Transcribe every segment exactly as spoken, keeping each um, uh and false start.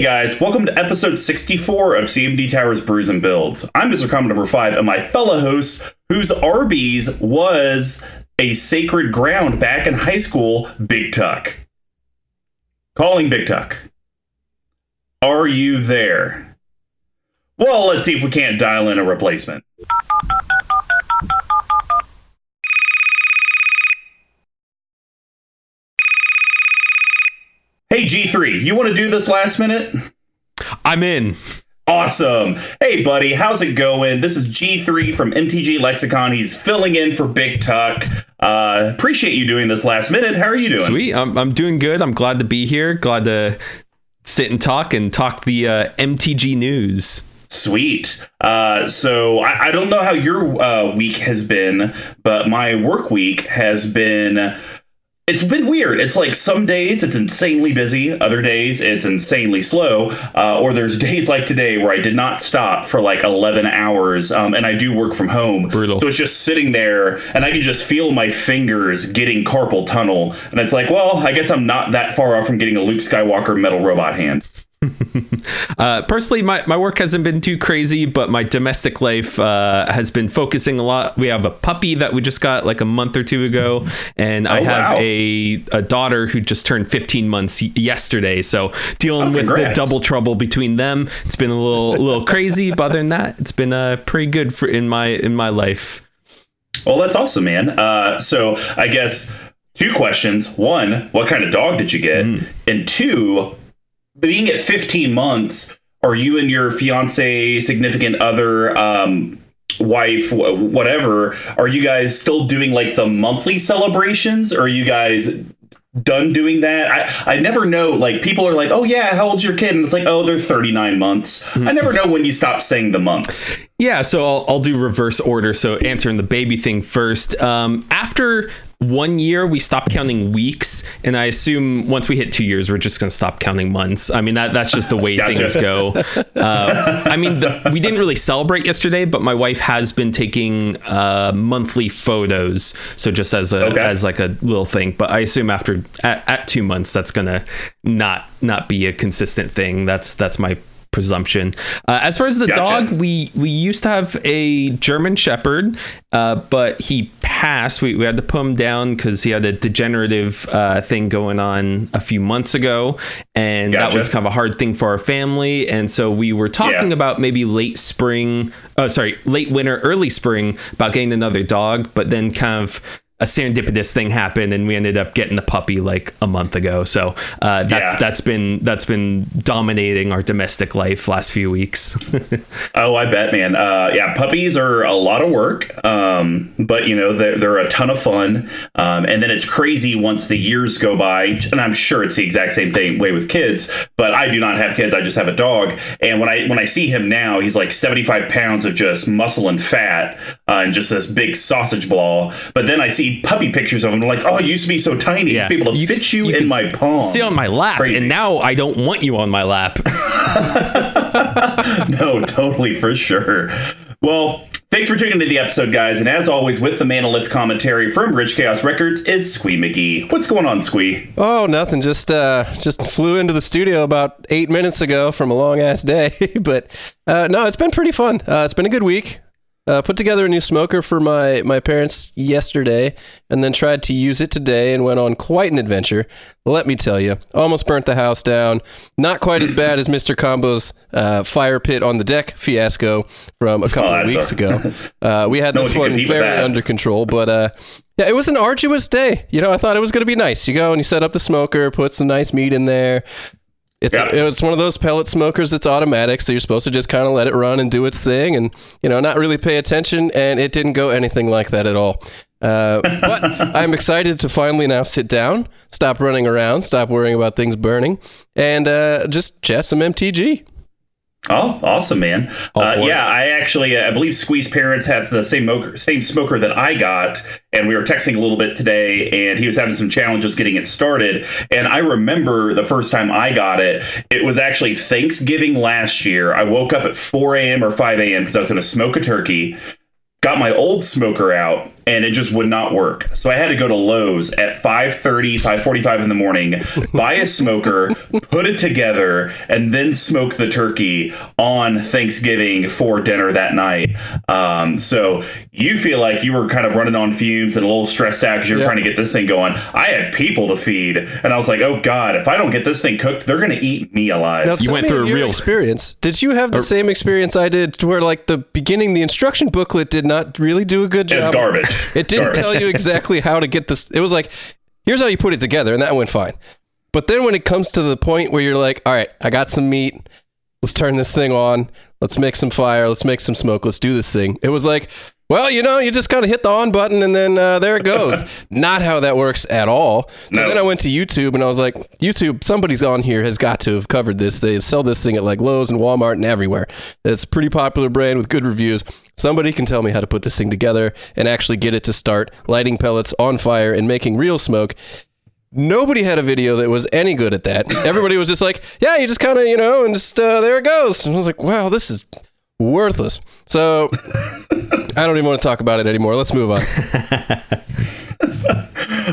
Hey guys, welcome to episode sixty-four of C M D Towers Brews and Builds. I'm Mister Comment number five, and my fellow host, whose Arby's was a Sacred Ground back in high school, Big Tuck. Calling Big Tuck. Are you there? Well, let's see if we can't dial in a replacement. Hey, G three, you want to do this last minute? I'm in. Awesome. Hey, buddy, how's it going? This is G three from M T G Lexicon. He's filling in for Big Tuck. Uh, appreciate you doing this last minute. How are you doing? Sweet. I'm, I'm doing good. I'm glad to be here. Glad to sit and talk and talk the uh, M T G news. Sweet. Uh, so I, I don't know how your uh, week has been, but my work week has been... It's been weird. It's like some days it's insanely busy. Other days it's insanely slow. Uh, or there's days like today where I did not stop for like eleven hours. Um, and I do work from home. Brutal. So it's just sitting there and I can just feel my fingers getting carpal tunnel. And it's like, well, I guess I'm not that far off from getting a Luke Skywalker metal robot hand. uh, personally, my, my work hasn't been too crazy, but my domestic life uh, has been focusing a lot. We have a puppy that we just got like a month or two ago, and oh, I have wow. a, a daughter who just turned fifteen months yesterday. So dealing oh, with the double trouble between them, it's been a little a little crazy. But other than that, it's been uh, pretty good for in my in my life. Well, that's awesome, man. Uh, so I guess two questions: one, what kind of dog did you get? Mm. And two, being at fifteen months, are you and your fiance, significant other, um, wife, w- whatever, are you guys still doing like the monthly celebrations? Or are you guys done doing that? I, I never know. Like people are like, oh yeah, how old's your kid? And it's like, oh, they're thirty-nine months. Mm-hmm. I never know when you stop saying the months. Yeah. So I'll, I'll do reverse order. So answering the baby thing first, um, after one year we stopped counting weeks, and I assume once we hit two years we're just going to stop counting months. I mean that that's just the way gotcha. things go. uh, I mean the, we didn't really celebrate yesterday, but my wife has been taking uh monthly photos, so just as a okay. as like a little thing. But I assume after at, at two months that's gonna not not be a consistent thing. That's that's my presumption. Uh, as far as the gotcha. dog, we we used to have a German Shepherd, uh, but he passed. We, we had to put him down because he had a degenerative uh, thing going on a few months ago, and gotcha. that was kind of a hard thing for our family. And so we were talking yeah. about maybe late spring, oh sorry, late winter, early spring, about getting another dog, but then kind of a serendipitous thing happened and we ended up getting the puppy like a month ago. So uh, that's yeah. that's been that's been dominating our domestic life last few weeks. Oh, I bet, man. Uh, yeah, puppies are a lot of work, um, but you know they're, they're a ton of fun. Um, and then it's crazy once the years go by, and I'm sure it's the exact same thing way with kids. But I do not have kids; I just have a dog. And when I when I see him now, he's like seventy-five pounds of just muscle and fat, uh, and just this big sausage ball. But then I see puppy pictures of them, like, oh, you used to be so tiny. Yeah. It's people to you, fit you, you in my palm, sit on my lap. Crazy. And now I don't want you on my lap. No, totally, for sure. Well, thanks for tuning into the episode, guys. And as always, with the Manolith commentary from Rich Chaos Records is Squee McGee. What's going on, Squee? Oh, nothing. Just uh, just flew into the studio about eight minutes ago from a long ass day. But uh, no, it's been pretty fun. Uh, it's been a good week. Uh, put together a new smoker for my, my parents yesterday, and then tried to use it today and went on quite an adventure. Let me tell you, almost burnt the house down. Not quite as bad as Mister Combo's uh, fire pit on the deck fiasco from a couple oh, of weeks a... ago. Uh, we had no, this one very under control, but uh, yeah, it was an arduous day. You know, I thought it was going to be nice. You go and you set up the smoker, put some nice meat in there. It's yeah. it's one of those pellet smokers that's automatic, so you're supposed to just kind of let it run and do its thing and, you know, not really pay attention, and it didn't go anything like that at all. Uh, but I'm excited to finally now sit down, stop running around, stop worrying about things burning, and uh, just chat some M T G. Oh, awesome, man. Uh, yeah, I actually, uh, I believe Squee's parents have the same mo- same smoker that I got, and we were texting a little bit today, and he was having some challenges getting it started, and I remember the first time I got it, it was actually Thanksgiving last year. I woke up at four a.m. or five a.m. because I was going to smoke a turkey, got my old smoker out, and it just would not work. So I had to go to Lowe's at five thirty, five forty-five in the morning, buy a smoker, put it together, and then smoke the turkey on Thanksgiving for dinner that night. Um, so you feel like you were kind of running on fumes and a little stressed out because you're yeah. trying to get this thing going. I had people to feed, and I was like, oh, God, if I don't get this thing cooked, they're going to eat me alive. Now, you went through a real experience. Did you have the or, same experience I did where, like, the beginning, the instruction booklet did not really do a good job? It was garbage. It didn't Garbage. tell you exactly how to get this. It was like, here's how you put it together, and that went fine. But then when it comes to the point where you're like, all right, I got some meat. Let's turn this thing on. Let's make some fire. Let's make some smoke. Let's do this thing. It was like, well, you know, you just kind of hit the on button, and then uh, there it goes. Not how that works at all. So no. Then I went to YouTube, and I was like, YouTube, somebody's on here has got to have covered this. They sell this thing at like Lowe's and Walmart and everywhere. It's a pretty popular brand with good reviews. Somebody can tell me how to put this thing together and actually get it to start lighting pellets on fire and making real smoke. Nobody had a video that was any good at that. Everybody was just like, yeah, you just kind of, you know, and just uh, there it goes. And I was like, wow, this is worthless. So I don't even want to talk about it anymore. Let's move on.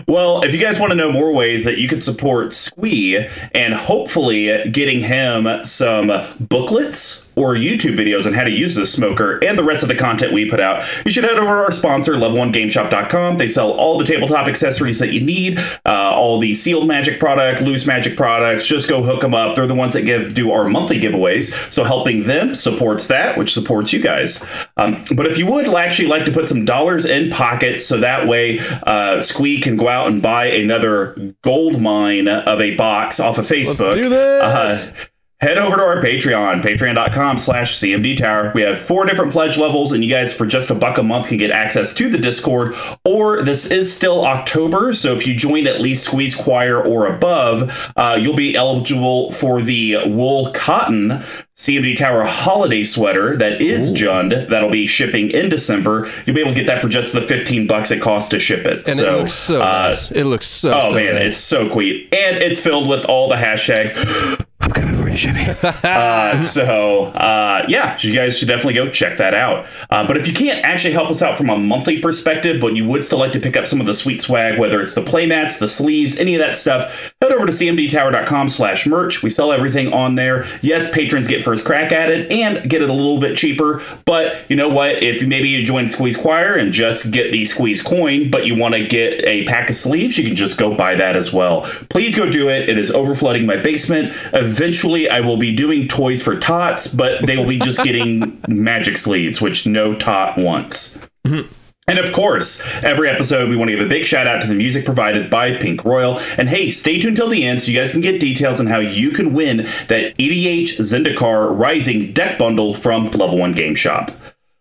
Well, if you guys want to know more ways that you can support Squee and hopefully getting him some booklets or YouTube videos on how to use this smoker and the rest of the content we put out, you should head over to our sponsor, level one game shop dot com. They sell all the tabletop accessories that you need, uh, all the sealed magic product, loose magic products. Just go hook them up. They're the ones that give do our monthly giveaways. So helping them supports that, which supports you guys. Um, but if you would actually like to put some dollars in pockets so that way uh, Squee can go out and buy another gold mine of a box off of Facebook. Let's do this! Uh, Head over to our Patreon, patreon dot com slash C M D Tower. We have four different pledge levels, and you guys, for just a buck a month, can get access to the Discord. Or this is still October, so if you join at least Squeeze Choir or above, uh, you'll be eligible for the wool cotton C M D Tower holiday sweater that is Ooh. Jund. That'll be shipping in December. You'll be able to get that for just the fifteen bucks it costs to ship it. And so, it looks so uh, nice. It looks so Oh, so man, nice. It's so sweet. And it's filled with all the hashtags. I'm coming for you, Jimmy. uh, so, uh, yeah, you guys should definitely go check that out. Uh, but if you can't actually help us out from a monthly perspective, but you would still like to pick up some of the sweet swag, whether it's the playmats, the sleeves, any of that stuff, head over to C M D tower dot com slash merch. We sell everything on there. Yes, patrons get first crack at it and get it a little bit cheaper. But you know what? If maybe you join Squeeze Choir and just get the Squeeze coin, but you want to get a pack of sleeves, you can just go buy that as well. Please go do it. It is overflooding my basement. Eventually, I will be doing toys for tots, but they will be just getting magic sleeves, which no tot wants. Mm-hmm. And of course, every episode, we want to give a big shout out to the music provided by Pink Royal. And hey, stay tuned till the end so you guys can get details on how you can win that E D H Zendikar Rising deck bundle from Level One Game Shop.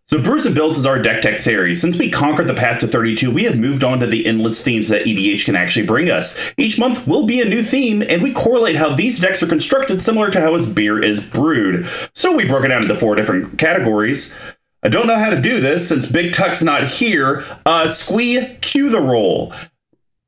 So Brews and Builds is our deck tech series. Since we conquered the path to thirty-two, we have moved on to the endless themes that E D H can actually bring us. Each month will be a new theme, and we correlate how these decks are constructed similar to how his beer is brewed. So we broke it down into four different categories. I don't know how to do this since Big Tuck's not here. Uh, Squee, cue the roll.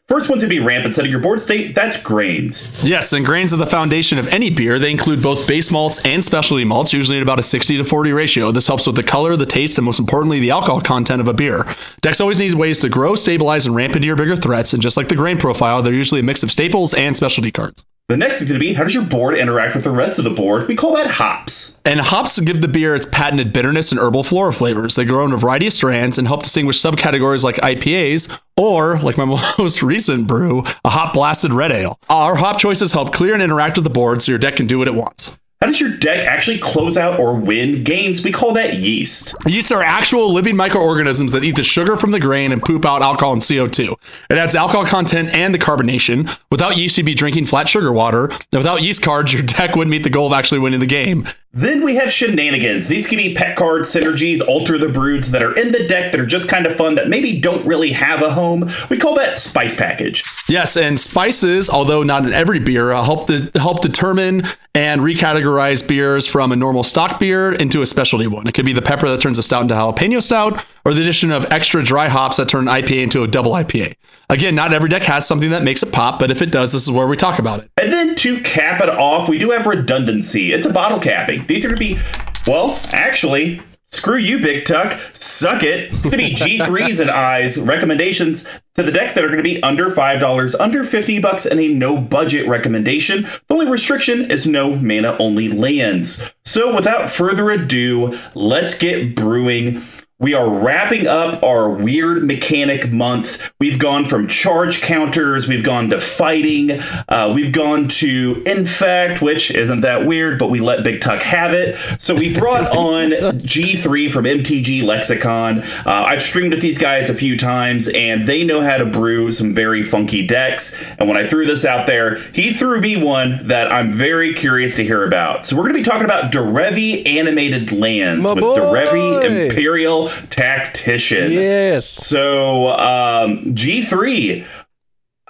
First one's going to be ramp instead of your board state. That's grains. Yes, and grains are the foundation of any beer. They include both base malts and specialty malts, usually at about a sixty to forty ratio. This helps with the color, the taste, and most importantly, the alcohol content of a beer. Decks always need ways to grow, stabilize, and ramp into your bigger threats. And just like the grain profile, they're usually a mix of staples and specialty cards. The next is going to be, how does your board interact with the rest of the board? We call that hops. And hops give the beer its patented bitterness and herbal floral flavors. They grow in a variety of strands and help distinguish subcategories like I P As or, like my most recent brew, a hop-blasted red ale. Our hop choices help clear and interact with the board so your deck can do what it wants. How does your deck actually close out or win games? We call that yeast. Yeast are actual living microorganisms that eat the sugar from the grain and poop out alcohol and C O two. It adds alcohol content and the carbonation. Without yeast, you'd be drinking flat sugar water. And without yeast cards, your deck wouldn't meet the goal of actually winning the game. Then we have shenanigans. These can be pet cards, synergies, alter the broods that are in the deck that are just kind of fun that maybe don't really have a home. We call that spice package. Yes, and spices, although not in every beer, help the, help determine and recategorize beers from a normal stock beer into a specialty one. It could be the pepper that turns a stout into jalapeno stout, or the addition of extra dry hops that turn an I P A into a double I P A. Again, not every deck has something that makes it pop, but if it does, this is where we talk about it. And then to cap it off, we do have redundancy. It's a bottle capping. These are going to be, well, actually... Screw you, Big Tuck. Suck it. It's going to be G threes and I's recommendations to the deck that are going to be under five dollars, under fifty bucks, and a no-budget recommendation. The only restriction is no mana-only lands. So without further ado, let's get brewing. We are wrapping up our weird mechanic month. We've gone from charge counters, we've gone to fighting, uh, we've gone to infect, which isn't that weird, but we let Big Tuck have it. So we brought on G three from M T G Lexicon. Uh, I've streamed with these guys a few times, and they know how to brew some very funky decks. And when I threw this out there, he threw me one that I'm very curious to hear about. So we're going to be talking about Derevi Animated Lands My with boy. Derevi Imperial Tactician. Yes. So um G three,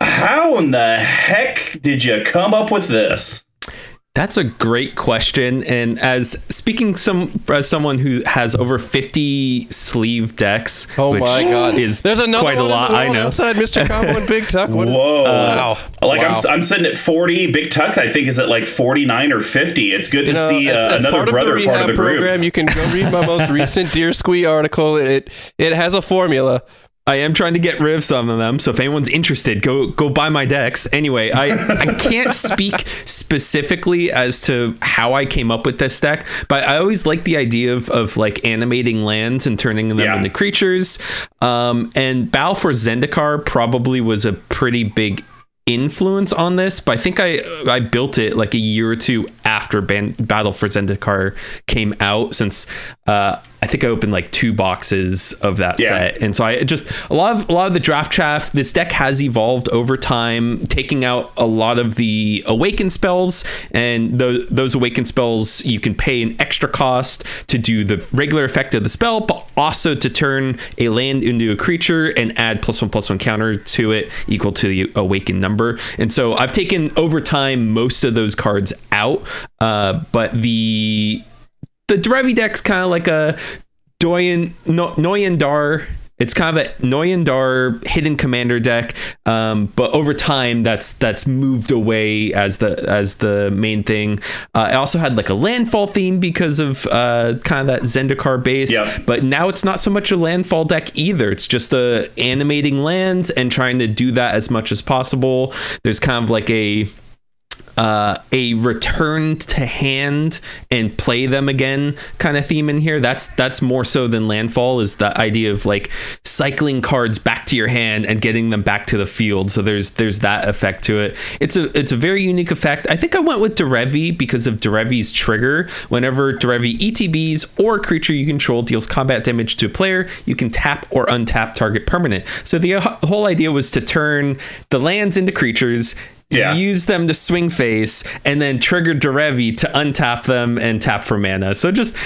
how in the heck did you come up with this? That's a great question. And as speaking some as someone who has over fifty sleeve decks, oh which my god, is there's another quite one a lot. I know. Outside Mister Combo and Big Tuck. What Whoa! Uh, wow! Like wow. I'm I'm sitting at forty. Big Tuck, I think, is at like forty-nine or fifty. It's good to you know, see as, uh, as another part brother of part of the program, group. You can go read my most recent Dear Squee article. It it has a formula. I am trying to get rid of some of them, so if anyone's interested, go go buy my decks. Anyway, I, I can't speak specifically as to how I came up with this deck, but I always like the idea of, of like animating lands and turning them yeah. into creatures. Um, and Battle for Zendikar probably was a pretty big influence on this, but I think I I built it like a year or two after Ban- Battle for Zendikar came out, since uh, I think I opened like two boxes of that yeah. set, and so I just a lot of a lot of the draft chaff. This deck has evolved over time, taking out a lot of the awaken spells, and those those awaken spells you can pay an extra cost to do the regular effect of the spell, but also to turn a land into a creature and add plus one plus one counter to it equal to the awaken number. And so I've taken over time most of those cards out, uh, but the the Derevi deck's kind of like a Doyen, no, Noyan Dar. It's kind of a Noyan Dar hidden commander deck, um, but over time that's that's moved away as the as the main thing. Uh, I also had like a landfall theme because of uh, kind of that Zendikar base, yep. but now it's not so much a landfall deck either. It's just a animating lands and trying to do that as much as possible. There's kind of like a Uh, a return to hand and play them again kind of theme in here. That's that's more so than landfall, is the idea of like cycling cards back to your hand and getting them back to the field. So there's there's that effect to it. It's a it's a very unique effect. I think I went with Derevi because of Derevi's trigger. Whenever Derevi E T Bs or creature you control deals combat damage to a player, you can tap or untap target permanent. So the whole idea was to turn the lands into creatures. Yeah. Use them to swing face and then trigger Derevi to untap them and tap for mana. So just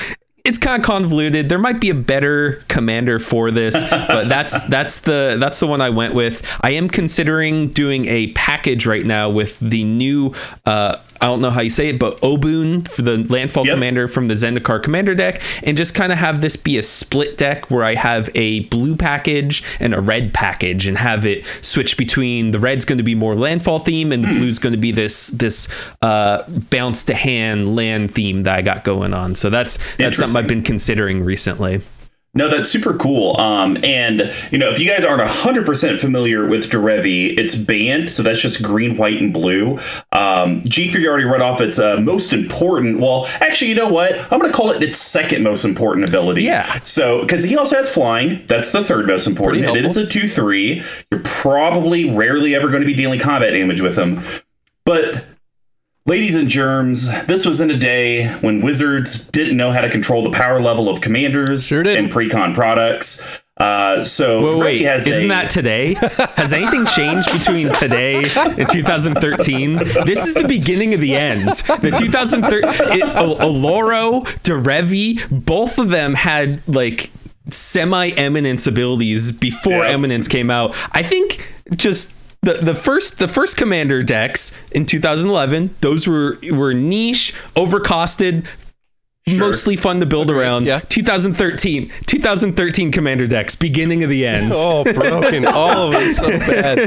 it's kind of convoluted. There might be a better commander for this, but that's that's the that's the one I went with. I am considering doing a package right now with the new uh I don't know how you say it, but Obuun for the landfall yep. commander from the Zendikar commander deck, and just kind of have this be a split deck where I have a blue package and a red package, and have it switch between the red's going to be more landfall theme and the mm. blue's going to be this this uh, bounce to hand land theme that I got going on. So that's that's something I've been considering recently. No, that's super cool. Um, and, you know, if you guys aren't one hundred percent familiar with Derevi, it's banned. So that's just green, white, and blue. Um, G three already read off its uh, most important. Well, actually, you know what? I'm going to call it its second most important ability. Yeah. So because he also has flying. That's the third most important. And it is a two three. You're probably rarely ever going to be dealing combat damage with him. But ladies and germs, this was in a day when wizards didn't know how to control the power level of commanders sure and pre-con products. Uh, so well, wait, has isn't a... that today? Has anything changed between today and two thousand thirteen? This is the beginning of the end. The two thousand thirteen, Oloro, Derevi, both of them had like semi-eminence abilities before yeah. Eminence came out. I think just... The the first the first commander decks in two thousand eleven, those were were niche, overcosted, sure. mostly fun to build okay. around. Yeah. twenty thirteen commander decks, beginning of the end. Oh, broken. All of them so bad.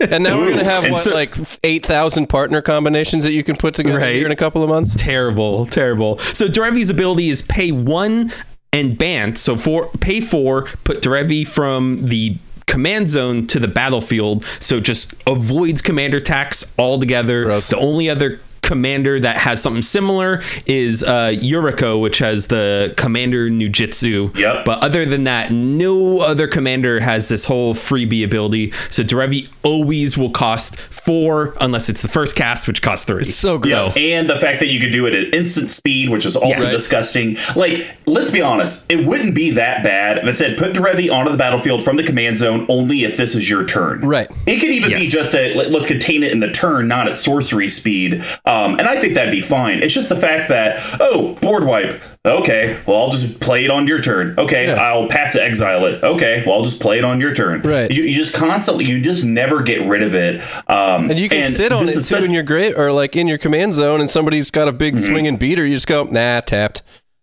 And now Ooh. We're going to have, what, so, like eight thousand partner combinations that you can put together right. here in a couple of months? Terrible, terrible. So Derevi's ability is pay one and Bant. So for pay four, put Derevi from the command zone to the battlefield, so just avoids commander attacks altogether. Gross. The only other commander that has something similar is uh Yuriko, which has the commander Nujitsu. Yep. But other than that, no other commander has this whole freebie ability. So Derevi always will cost four unless it's the first cast, which costs three. It's so good. So. And the fact that you could do it at instant speed, which is also yes. disgusting. Like, let's be honest, it wouldn't be that bad if it said put Derevi onto the battlefield from the command zone only if this is your turn. Right. It could even yes. be just a let's contain it in the turn, not at sorcery speed. Um, Um, and I think that'd be fine. It's just the fact that, oh, board wipe. Okay, well, I'll just play it on your turn. Okay, yeah. I'll path to exile it. Okay, well, I'll just play it on your turn. Right. You, you just constantly, you just never get rid of it. Um, and you can and sit on it, too, such- in your grid or like in your command zone, and somebody's got a big mm-hmm. swinging beater. You just go, nah, tapped.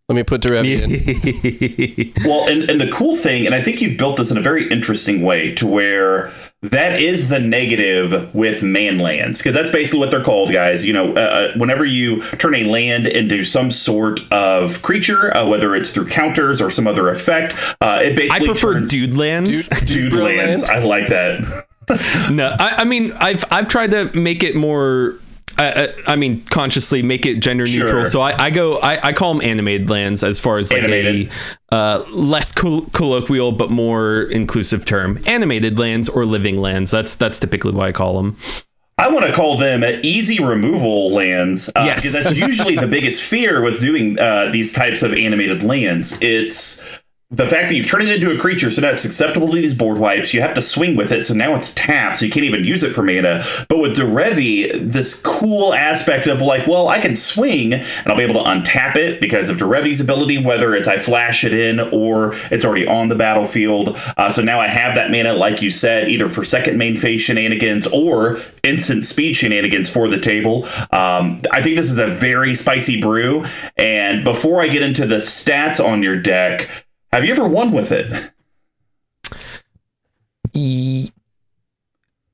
Let me put Derevi in. Well, and, and the cool thing, and I think you've built this in a very interesting way to where that is the negative with man lands, because that's basically what they're called, guys. You know, uh, whenever you turn a land into some sort of creature, uh, whether it's through counters or some other effect, uh, it basically. I prefer turns dude lands. Dude, dude lands. lands. I like that. No, I, I mean, I've I've tried to make it more. I, I mean, consciously make it gender sure. neutral. So I, I go, I, I call them animated lands as far as like animated. a uh, less coll- colloquial but more inclusive term. Animated lands or living lands. That's that's typically what I call them. I want to call them easy removal lands. Uh, yes. Because that's usually the biggest fear with doing uh, these types of animated lands. It's the fact that you've turned it into a creature, so now it's acceptable to these board wipes. You have to swing with it, so now it's tapped, so you can't even use it for mana. But with Derevi, this cool aspect of, like, well, I can swing, and I'll be able to untap it because of Derevi's ability, whether it's I flash it in or it's already on the battlefield. Uh, so now I have that mana, like you said, either for second main phase shenanigans or instant speed shenanigans for the table. Um, I think this is a very spicy brew, and before I get into the stats on your deck, have you ever won with it? E-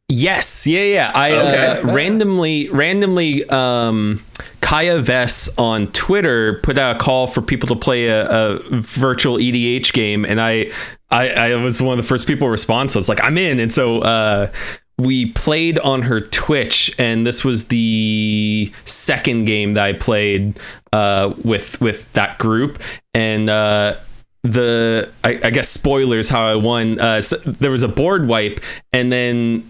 yes. Yeah, yeah. I okay. uh, randomly, randomly, um, Kaya Vess on Twitter put out a call for people to play a, a virtual E D H game. And I, I, I was one of the first people to respond. So I was like, I'm in. And so uh, we played on her Twitch. And this was the second game that I played uh, with, with that group. And, uh, the I, I guess spoilers how I won. Uh so there was a board wipe, and then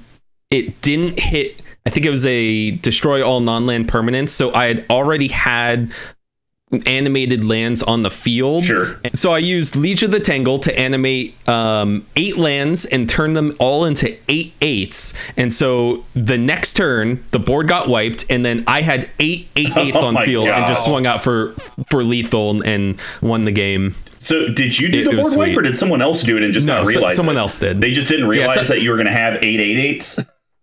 it didn't hit. I think it was a destroy all non-land permanents, so I had already had animated lands on the field. Sure. So I used Liege of the Tangle to animate um eight lands and turn them all into eight eights. And so the next turn the board got wiped, and then I had eight eight eights oh on field God. and just swung out for for lethal and, and won the game. So did you do it, the board wipe, or did someone else do it and just no, not realize? So, someone it? else did. They just didn't realize yeah, so, that you were going to have eight eight eights.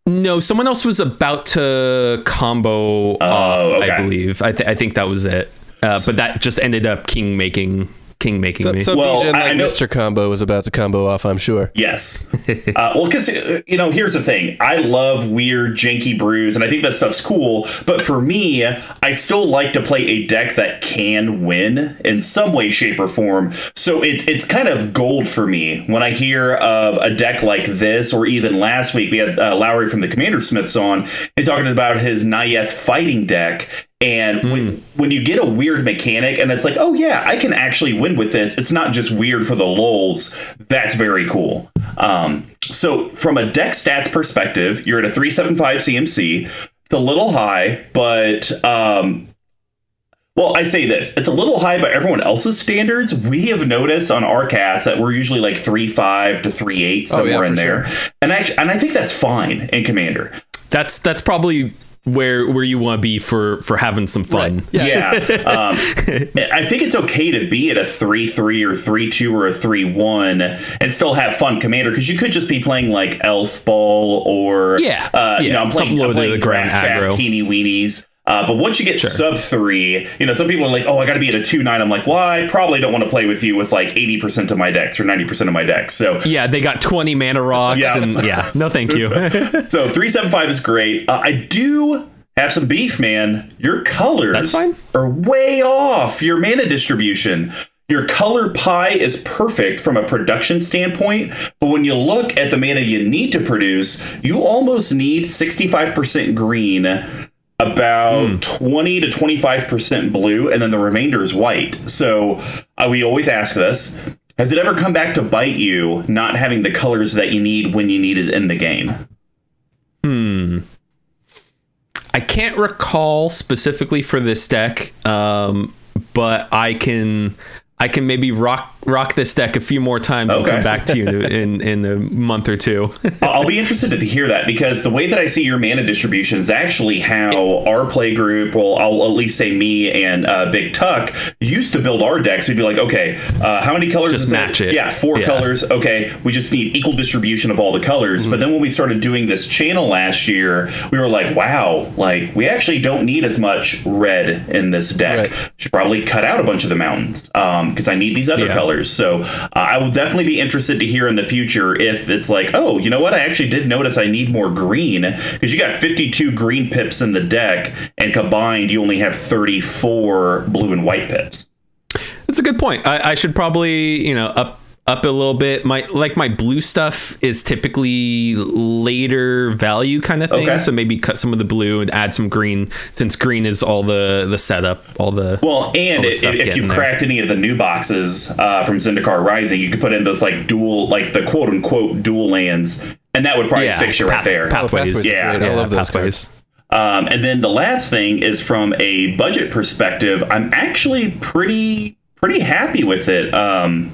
No, someone else was about to combo oh, off. Okay. I believe. I, th- I think that was it. Uh, but that just ended up king making king making so, me. So well, B J, like I know, Mister Combo was about to combo off, I'm sure. Yes. uh, well, because, you know, here's the thing. I love weird, janky brews, and I think that stuff's cool. But for me, I still like to play a deck that can win in some way, shape, or form. So it's, it's kind of gold for me when I hear of a deck like this, or even last week we had uh, Lowry from the Commander Smiths on and talking about his Nayeth fighting deck. And when, mm. when you get a weird mechanic and it's like, oh, yeah, I can actually win with this. It's not just weird for the lulz. That's very cool. Um, so from a deck stats perspective, you're at a three seventy-five C M C. It's a little high, but um, well, I say this. It's a little high by everyone else's standards. We have noticed on our cast that we're usually like three five to three eight somewhere oh, yeah, in there. Sure. And, I, and I think that's fine in Commander. That's that's probably where where you want to be for for having some fun. Right. Yeah. yeah. Um, I think it's okay to be at a three three or three two or a three one and still have fun Commander, because you could just be playing like Elf Ball or yeah. Uh, yeah. you know, I'm playing, I'm playing the Grand Shaft, Teeny Weenies. Uh, but once you get sure. sub three, you know, some people are like, oh, I got to be at a two nine. I'm like, well, I probably don't want to play with you with like eighty percent of my decks or ninety percent of my decks. So yeah, they got twenty mana rocks. yeah. And yeah, no, thank you. So three seven five is great. Uh, I do have some beef, man. Your colors are way off your mana distribution. Your color pie is perfect from a production standpoint, but when you look at the mana you need to produce, you almost need sixty-five percent green, about mm. twenty to twenty-five percent blue, and then the remainder is white. So uh, we always ask this. Has it ever come back to bite you not having the colors that you need when you need it in the game? Hmm. I can't recall specifically for this deck, um, but I can I can maybe rock rock this deck a few more times okay. and come back to you in in a month or two. I'll be interested to hear that, because the way that I see your mana distribution is actually how our play group, well, I'll at least say me and uh, Big Tuck, used to build our decks. We'd be like, okay, uh, how many colors? Just is match it? it. Yeah, four yeah. colors. Okay, we just need equal distribution of all the colors. Mm-hmm. But then when we started doing this channel last year, we were like, wow, like we actually don't need as much red in this deck. Right. Should probably cut out a bunch of the mountains because um, I need these other yeah. colors. So uh, I will definitely be interested to hear in the future if it's like, oh, you know what? I actually did notice I need more green, because you got fifty-two green pips in the deck and combined you only have thirty-four blue and white pips. That's a good point. I, I should probably, you know, up up a little bit. My like my blue stuff is typically later value kind of thing. Okay. So maybe cut some of the blue and add some green, since green is all the the setup, all the well and if, if you've cracked any of the new boxes uh from Zendikar Rising, you could put in those like dual, like the quote unquote dual lands, and that would probably yeah, fix you path, right there. Pathways. Oh, pathways yeah. yeah I love those pathways. Cards. Um and then the last thing is, from a budget perspective, I'm actually pretty pretty happy with it. Um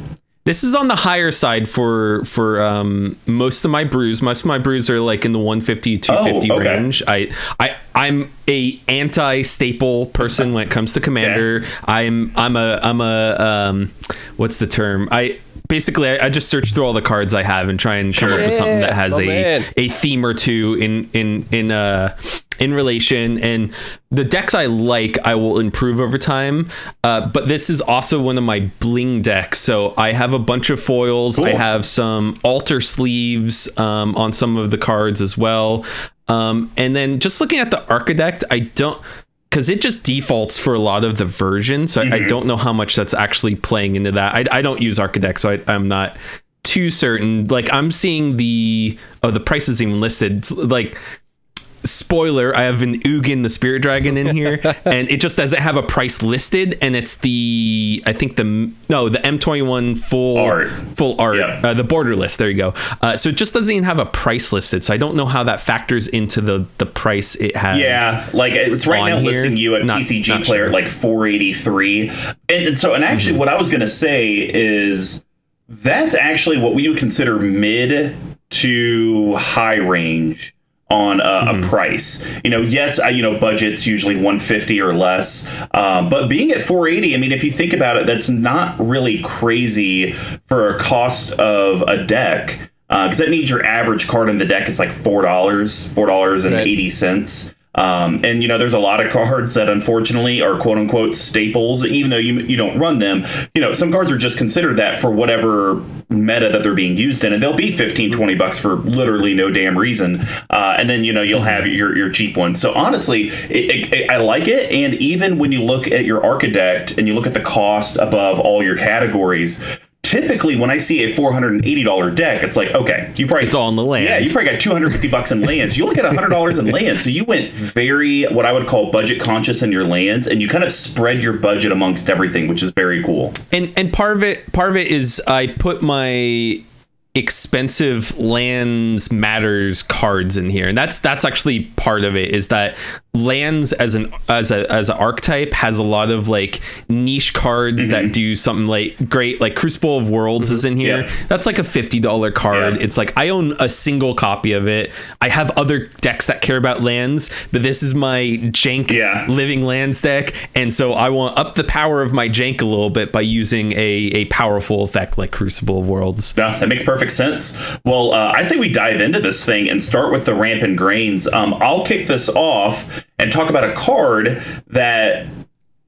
This is on the higher side for for um, most of my brews. Most of my brews are like in the one fifty, two fifty oh, okay. range. I I I'm a anti-staple person when it comes to Commander. Yeah. I'm I'm a I'm a um, what's the term? I basically I, I just search through all the cards I have and try and come yeah, up with something that has oh, a man. a theme or two in in in uh in relation, and the decks I like, I will improve over time. Uh, but this is also one of my bling decks. So I have a bunch of foils. Cool. I have some altar sleeves um, on some of the cards as well. Um, and then just looking at the Architect, I don't, because it just defaults for a lot of the version. So mm-hmm. I, I don't know how much that's actually playing into that. I, I don't use Architect, so I, I'm not too certain. Like I'm seeing the, oh, the price is even listed. It's like, spoiler, I have an Ugin, the Spirit Dragon, in here, and it just doesn't have a price listed, and it's the I think the no the M twenty-one full art full art yeah. uh, the borderless. There you go. Uh, so it just doesn't even have a price listed, so I don't know how that factors into the the price it has. Yeah, like it's right now here. Listing you a not, T C G not player sure. like four eighty-three, and so and actually mm-hmm. what I was gonna say is that's actually what we would consider mid to high range on a, mm-hmm. a price. You know, yes, I, you know, budget's usually one fifty or less, um, but being at four eighty, I mean, if you think about it, that's not really crazy for a cost of a deck, because uh, that means your average card in the deck is like four dollars, four dollars and eighty cents. Um, and, you know, there's a lot of cards that unfortunately are quote unquote staples, even though you you don't run them. You know, some cards are just considered that for whatever meta that they're being used in. And they'll be fifteen, twenty bucks for literally no damn reason. Uh, and then, you know, you'll have your, your cheap ones. So honestly, it, it, I like it. And even when you look at your Architect and you look at the cost above all your categories, typically, when I see a four hundred eighty dollars deck, it's like, okay, you probably it's all in the land. Yeah, you probably got two hundred fifty bucks in lands. You only got one hundred dollars in lands, so you went very what I would call budget conscious in your lands, and you kind of spread your budget amongst everything, which is very cool. And and part of it, part of it is I put my expensive lands matters cards in here, and that's that's actually part of it, is that lands as an as a as an archetype has a lot of like niche cards mm-hmm. that do something like great, like Crucible of Worlds mm-hmm. is in here. Yeah. That's like a fifty dollar card. Yeah. It's like I own a single copy of it. I have other decks that care about lands, but this is my jank yeah. Living Lands deck, and so I want up the power of my jank a little bit by using a a powerful effect like Crucible of Worlds. No, that makes perfect sense. Well, uh, I say we dive into this thing and start with the rampant grains. Um, I'll kick this off and talk about a card that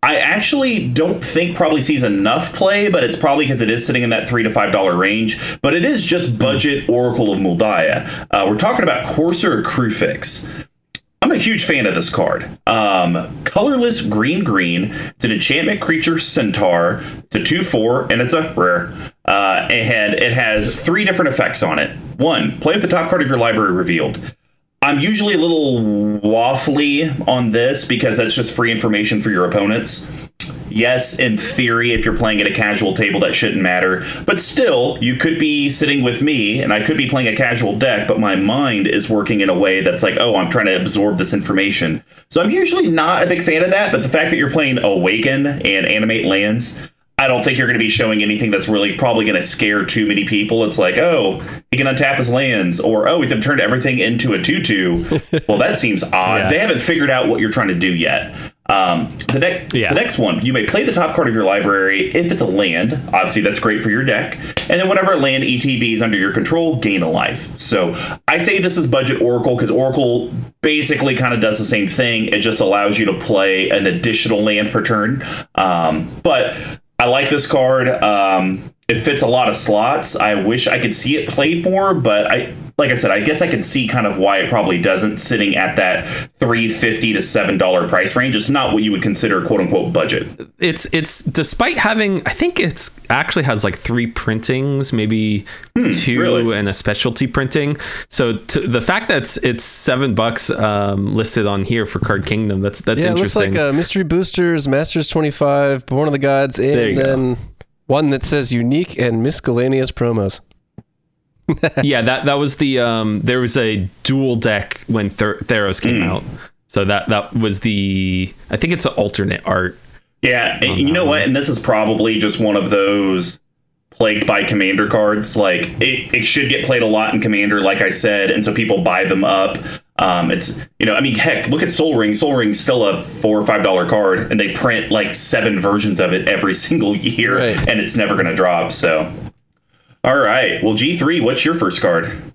I actually don't think probably sees enough play, but it's probably because it is sitting in that three to five dollar range. But it is just budget Oracle of Mul Daya. Uh, we're talking about Courser Crufix. I'm a huge fan of this card. Um, colorless green green. It's an enchantment creature centaur. It's a two four, and it's a rare. Uh, and it has three different effects on it. One, play with the top card of your library revealed. I'm usually a little waffly on this because that's just free information for your opponents. Yes, in theory, if you're playing at a casual table, that shouldn't matter. But still, you could be sitting with me, and I could be playing a casual deck, but my mind is working in a way that's like, oh, I'm trying to absorb this information. So I'm usually not a big fan of that, but the fact that you're playing Awaken and Animate Lands, I don't think you're going to be showing anything that's really probably going to scare too many people. It's like, oh, he can untap his lands, or, oh, he's turned everything into a two two. Well, that seems odd. Yeah. They haven't figured out what you're trying to do yet. Um, the, ne- yeah. the next one, you may play the top card of your library if it's a land. Obviously, that's great for your deck. And then whenever a land E T B is under your control, gain a life. So I say this is budget Oracle because Oracle basically kind of does the same thing. It just allows you to play an additional land per turn. Um, but I like this card. Um, it fits a lot of slots. I wish I could see it played more, but I... Like I said, I guess I can see kind of why it probably doesn't, sitting at that three fifty to seven dollars price range. It's not what you would consider quote unquote budget. It's it's despite having, I think it's actually has like three printings, maybe hmm, two really? and a specialty printing. So to, the fact that it's, it's seven bucks um, listed on here for Card Kingdom, that's that's yeah, interesting. It looks like uh, Mystery Boosters, Masters twenty-five, Born of the Gods, and then go. one that says unique and miscellaneous promos. yeah, that that was the um there was a dual deck when Ther- Theros came mm. out. So that that was the I think it's an alternate art. Yeah, and you know what? And this is probably just one of those plagued by Commander cards. Like it, it should get played a lot in Commander, like I said, and so people buy them up. Um, it's, you know, I mean, heck, look at Sol Ring. Sol Ring's still a four or five dollar card, and they print like seven versions of it every single year, right. and it's never going to drop. So. All right. Well, G three, what's your first card?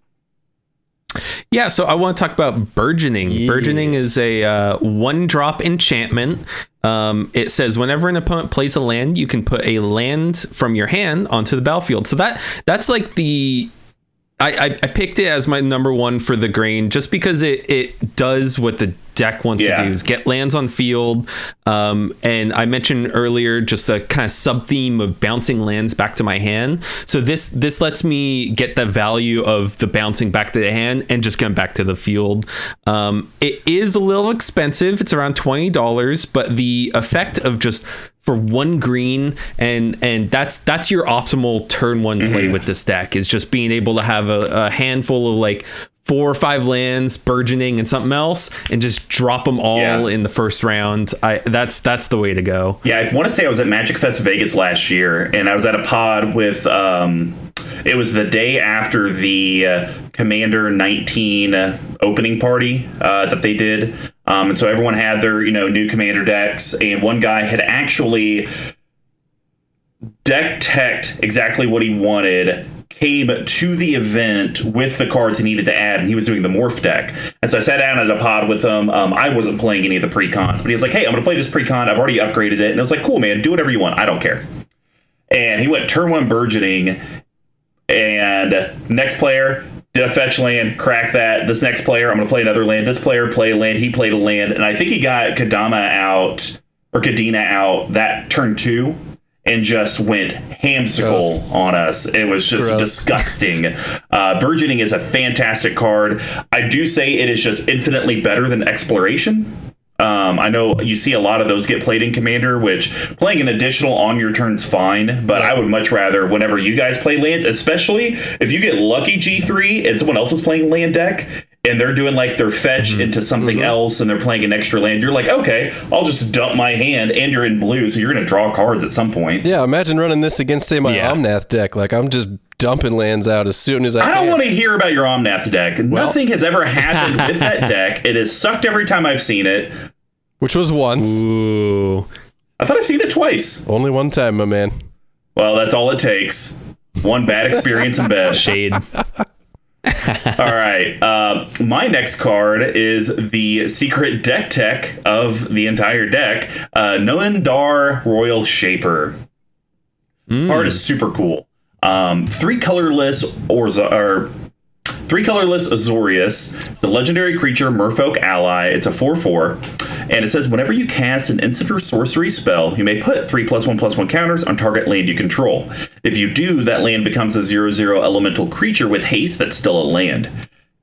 Yeah, so I want to talk about Burgeoning. Yes. Burgeoning is a uh, one-drop enchantment. Um, it says whenever an opponent plays a land, you can put a land from your hand onto the battlefield. So that that's like the... I, I, I picked it as my number one for the grain just because it, it does what the deck wants yeah. to do is get lands on field. Um, and I mentioned earlier just a kind of sub theme of bouncing lands back to my hand. So this this lets me get the value of the bouncing back to the hand and just come back to the field. Um, it is a little expensive. It's around twenty dollars, but the effect of just for one green and and that's that's your optimal turn one play mm-hmm. with this deck is just being able to have a, a handful of like four or five lands, Burgeoning, and something else, and just drop them all yeah. in the first round. I that's that's the way to go. Yeah, I want to say I was at Magic Fest Vegas last year, and I was at a pod with um it was the day after the uh, Commander nineteen uh, opening party uh, that they did. Um, and so everyone had their, you know, new Commander decks. And one guy had actually deck teched exactly what he wanted, came to the event with the cards he needed to add, and he was doing the morph deck. And so I sat down at a pod with him. Um, I wasn't playing any of the precons, but he was like, hey, I'm going to play this precon. I've already upgraded it. And I was like, cool, man, do whatever you want. I don't care. And he went turn one Burgeoning, and next player did a fetch land, crack that. This next player, I'm going to play another land. This player played a land. He played a land. And I think he got Kadama out or Kadena out that turn two and just went hamsicle Gross. on us. It was just Gross. disgusting. uh, Burgeoning is a fantastic card. I do say it is just infinitely better than Exploration. Um, I know you see a lot of those get played in Commander, which playing an additional on your turn's fine, but I would much rather whenever you guys play lands, especially if you get lucky G three and someone else is playing land deck and they're doing like their fetch mm-hmm. into something mm-hmm. else and they're playing an extra land, you're like, okay, I'll just dump my hand, and you're in blue, so you're going to draw cards at some point. Yeah, imagine running this against, say, my yeah. Omnath deck. Like, I'm just dumping lands out as soon as I can. I don't want to hear about your Omnath deck. Well, nothing has ever happened with that deck. It has sucked every time I've seen it. Which was once. Ooh. I thought I've seen it twice. Only one time, my man. Well, that's all it takes. One bad experience in bed. Shade. All right. Uh, my next card is the secret deck tech of the entire deck. Uh, Noyan Dar, Royal Shaper. Mm. Card is super cool. Um, three colorless or, or Three colorless Azorius, the legendary creature Merfolk Ally. It's a four four, and it says whenever you cast an instant or sorcery spell, you may put three plus one plus one counters on target land you control. If you do, that land becomes a zero zero elemental creature with haste that's still a land.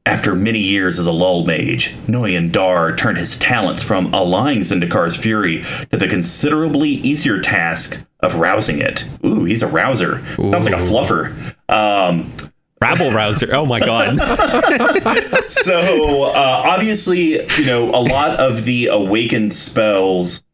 After many years as a lull mage, Noyan Dar turned his talents from allying Zendikar's fury to the considerably easier task of rousing it. Ooh, he's a rouser. Ooh. Sounds like a fluffer. Um, Rabble rouser. Oh, my God. So, uh, obviously, you know, a lot of the awakened spells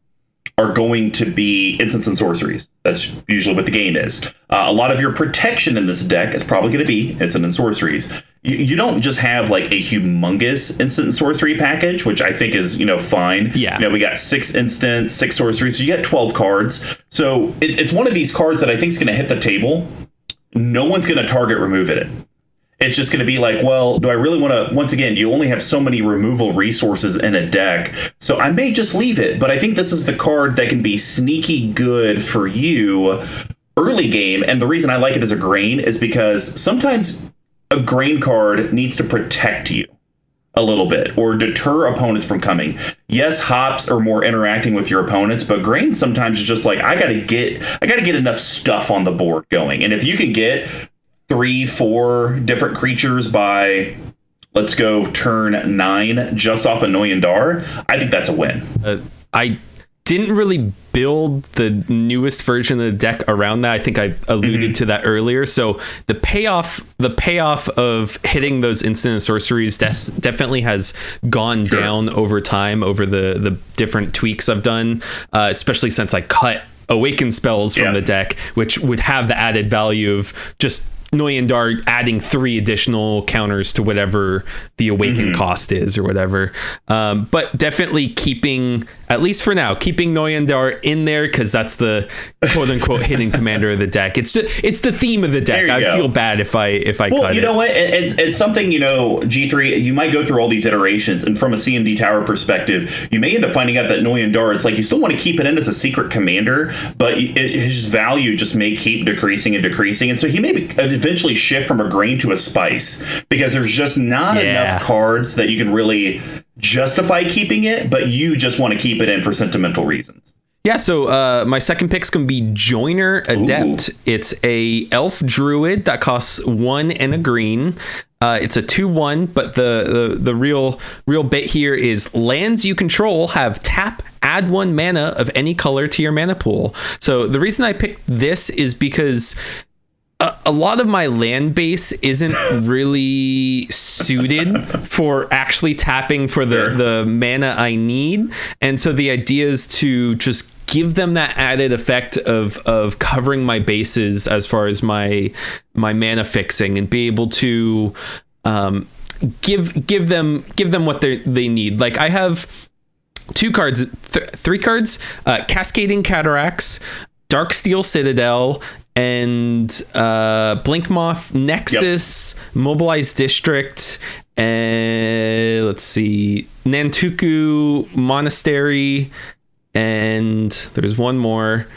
are going to be instants and sorceries. That's usually what the game is. Uh, a lot of your protection in this deck is probably going to be instant and sorceries. You, you don't just have like a humongous instant and sorcery package, which I think is, you know, fine. Yeah. You know, we got six instant, six sorceries, so you get twelve cards. So it, it's one of these cards that I think is going to hit the table. No one's going to target remove it. It's just going to be like, well, do I really want to? Once again, you only have so many removal resources in a deck, so I may just leave it. But I think this is the card that can be sneaky good for you early game. And the reason I like it as a grain is because sometimes a grain card needs to protect you a little bit or deter opponents from coming. Yes, hops are more interacting with your opponents, but grain sometimes is just like, I got to get I got to get enough stuff on the board going. And if you can get three, four different creatures by, let's go, turn nine, just off of Noyan Dar, I think that's a win. Uh, I didn't really build the newest version of the deck around that. I think I alluded mm-hmm. to that earlier. So the payoff, the payoff of hitting those instant and sorceries des- definitely has gone sure. down over time, over the, the different tweaks I've done, uh, especially since I cut awakened spells from yeah. the deck, which would have the added value of just Noyan Dar adding three additional counters to whatever the awaken mm-hmm. cost is or whatever. Um, but definitely keeping, at least for now, keeping Noyan Dar in there because that's the quote unquote hidden commander of the deck. It's just, it's the theme of the deck. I go. feel bad if I if I well, cut it. Well, you know it. what? It, it, it's something, you know, G three, you might go through all these iterations, and from a C M D Tower perspective, you may end up finding out that Noyan Dar, it's like you still want to keep it in as a secret commander, but it, his value just may keep decreasing and decreasing. And so he may be eventually shift from a grain to a spice because there's just not yeah. enough cards that you can really justify keeping it, but you just want to keep it in for sentimental reasons. Yeah, so uh, my second pick's going to be Joiner Adept. Ooh. It's a elf druid that costs one and a green. Uh, it's a two one, but the, the, the real real bit here is lands you control have tap, add one mana of any color to your mana pool. So the reason I picked this is because a lot of my land base isn't really suited for actually tapping for the, sure. the mana I need. And so the idea is to just give them that added effect of of covering my bases as far as my my mana fixing and be able to um, give give them give them what they they need. Like I have two cards, th- three cards, uh, Cascading Cataracts, Darksteel Citadel, and uh Blinkmoth Nexus, yep. Mobilize District, and let's see, Nantuku Monastery, and there's one more.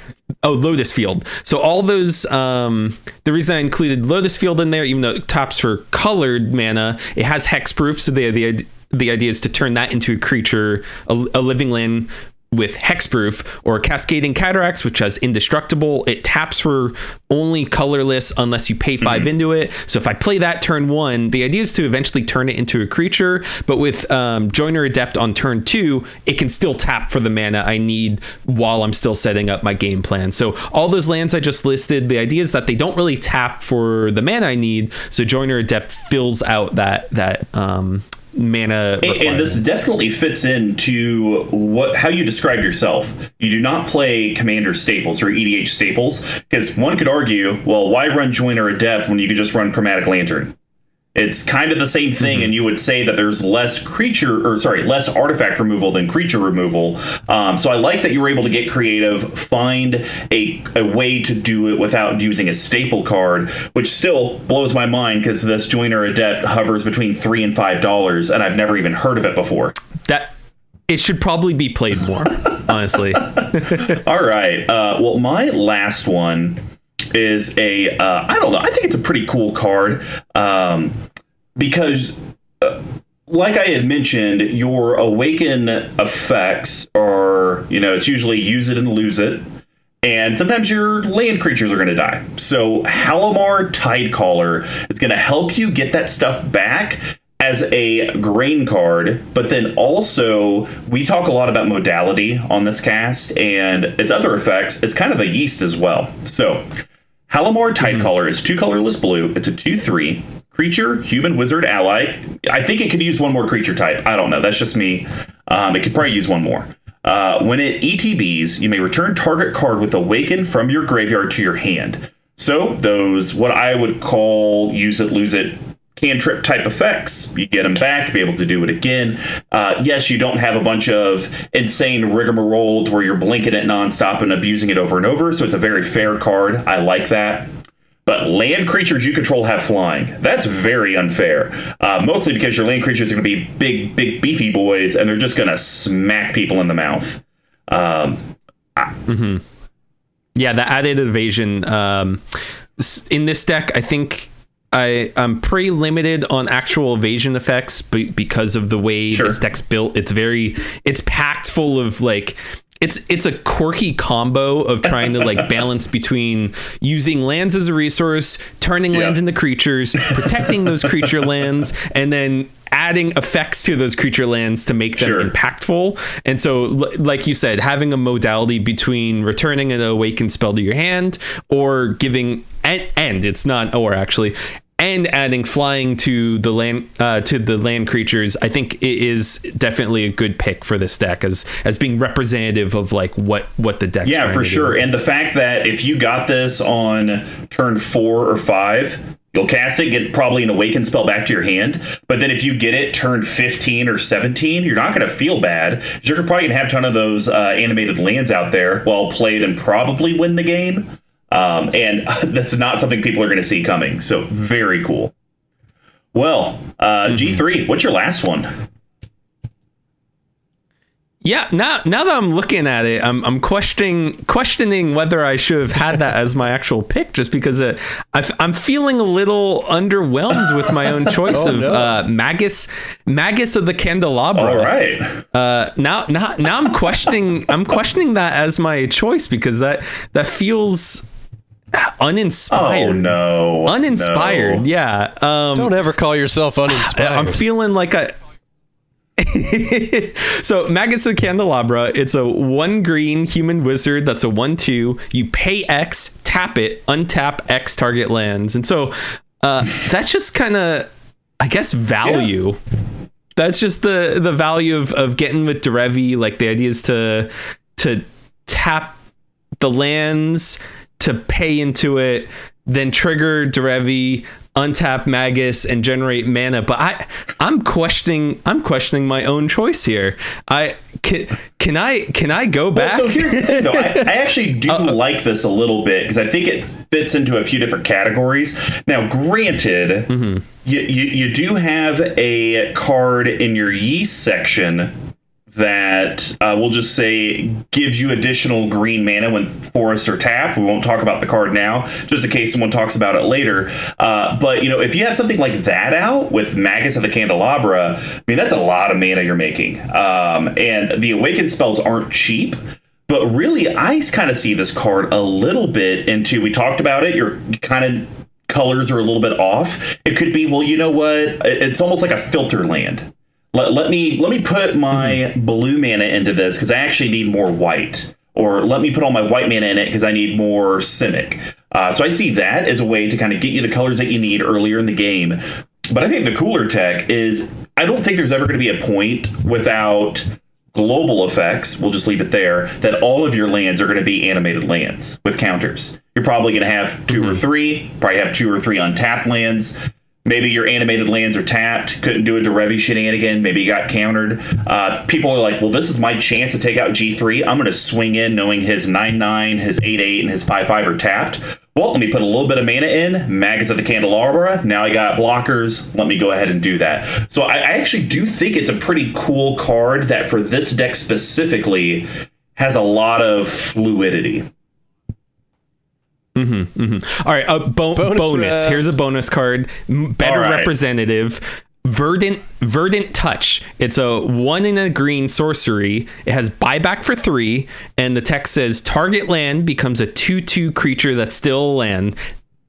Oh, Lotus Field. So all those, um, the reason I included Lotus Field in there, even though it tops for colored mana, it has hexproof, so the the, the idea is to turn that into a creature, a, a living land with hexproof, or Cascading Cataracts, which has indestructible. It taps for only colorless unless you pay five mm-hmm. into it. So if I play that turn one, the idea is to eventually turn it into a creature, but with um, Joiner Adept on turn two, it can still tap for the mana I need while I'm still setting up my game plan. So all those lands I just listed, the idea is that they don't really tap for the mana I need, so Joiner Adept fills out that that um mana, and, and this definitely fits into what how you describe yourself. You do not play commander staples or E D H staples, because one could argue, well, why run Joiner Adept when you could just run Chromatic Lantern? It's kind of the same thing, mm-hmm. and you would say that there's less creature, or sorry, less artifact removal than creature removal. Um, so I like that you were able to get creative, find a, a way to do it without using a staple card, which still blows my mind because this Joiner Adept hovers between three and five dollars, and I've never even heard of it before. That it should probably be played more, honestly. All right. Uh, well, my last one is a uh, I don't know. I think it's a pretty cool card. Um, because uh, like I had mentioned, your awaken effects are, you know, it's usually use it and lose it. And sometimes your land creatures are going to die. So Halimar Tidecaller is going to help you get that stuff back as a grain card. But then also, we talk a lot about modality on this cast, and its other effects is kind of a yeast as well. So Halimar Tidecaller is two colorless blue. It's a two three. Creature, human, wizard, ally. I think it could use one more creature type. I don't know. That's just me. Um, it could probably use one more. Uh, when it E T Bs, you may return target card with Awaken from your graveyard to your hand. So those, what I would call use it, lose it, cantrip type effects, you get them back, be able to do it again. Uh, yes, you don't have a bunch of insane rigmarole where you're blinking it nonstop and abusing it over and over. So it's a very fair card. I like that. But land creatures you control have flying. That's very unfair. Uh, mostly because your land creatures are going to be big, big, beefy boys, and they're just going to smack people in the mouth. Um, ah. mm-hmm. Yeah, the added evasion. Um, in this deck, I think I, I'm pretty limited on actual evasion effects b- because of the way sure. this deck's built. It's very, it's packed full of like... It's it's a quirky combo of trying to like balance between using lands as a resource, turning yeah. lands into creatures, protecting those creature lands, and then adding effects to those creature lands to make them sure. impactful. And so, l- like you said, having a modality between returning an awakened spell to your hand or giving and, and it's not or actually. And adding flying to the land uh, to the land creatures, I think it is definitely a good pick for this deck as as being representative of like what what the deck. Yeah, for sure. Do. And the fact that if you got this on turn four or five, you'll cast it, get probably an awakened spell back to your hand. But then if you get it turn fifteen or seventeen, you're not going to feel bad. You're probably going to have a ton of those uh, animated lands out there, well played, and probably win the game. Um, and that's not something people are going to see coming. So very cool. Well, uh, mm-hmm. G three, what's your last one? Yeah, now now that I'm looking at it, I'm I'm questioning questioning whether I should have had that as my actual pick, just because uh, I've, I'm feeling a little underwhelmed with my own choice oh, of no. uh, Magus Magus of the Candelabra. All right. Uh, now now now I'm questioning I'm questioning that as my choice because that that feels uninspired. Oh no. Uninspired. No. Yeah. Um, Don't ever call yourself uninspired. I'm feeling like a. So Magus of the Candelabra, it's a one green human wizard that's a one two. You pay X, tap it, untap X target lands. And so uh, that's just kind of, I guess, value. Yeah. That's just the, the value of, of getting with Derevi. Like the idea is to to tap the lands, to pay into it, then trigger Derevi, untap Magus, and generate mana. But I, I'm questioning, I'm questioning my own choice here. I can, can I, can I go back? Well, so here's the thing, though. I, I actually do uh, like this a little bit because I think it fits into a few different categories. Now, granted, mm-hmm. you, you you do have a card in your yeast section that uh, we'll just say gives you additional green mana when forests are tapped. We won't talk about the card now, just in case someone talks about it later. Uh, but, you know, if you have something like that out with Magus of the Candelabra, I mean, that's a lot of mana you're making. Um, and the Awakened spells aren't cheap. But really, I kind of see this card a little bit into, we talked about it, you're kind of colors are a little bit off. It could be, well, you know what? It's almost like a filter land. Let, let me let me put my blue mana into this because I actually need more white, or let me put all my white mana in it because I need more Simic. Uh, so I see that as a way to kind of get you the colors that you need earlier in the game. But I think the cooler tech is I don't think there's ever going to be a point without global effects. We'll just leave it there that all of your lands are going to be animated lands with counters. You're probably going to have two mm-hmm. or three, probably have two or three untapped lands. Maybe your animated lands are tapped, couldn't do a Derevi shenanigan, maybe you got countered. Uh, people are like, well, this is my chance to take out G three. I'm going to swing in knowing his nine nine, his eight eight, and his five five are tapped. Well, let me put a little bit of mana in, Magus of the Candelabra. Now I got blockers. Let me go ahead and do that. So I, I actually do think it's a pretty cool card that for this deck specifically has a lot of fluidity. Mm-hmm, mm-hmm. All right, a bo- bonus. bonus. Here's a bonus card. Better right. representative. Verdant Verdant Touch. It's a one in a green sorcery. It has buyback for three, and the text says target land becomes a two two creature that's still a land.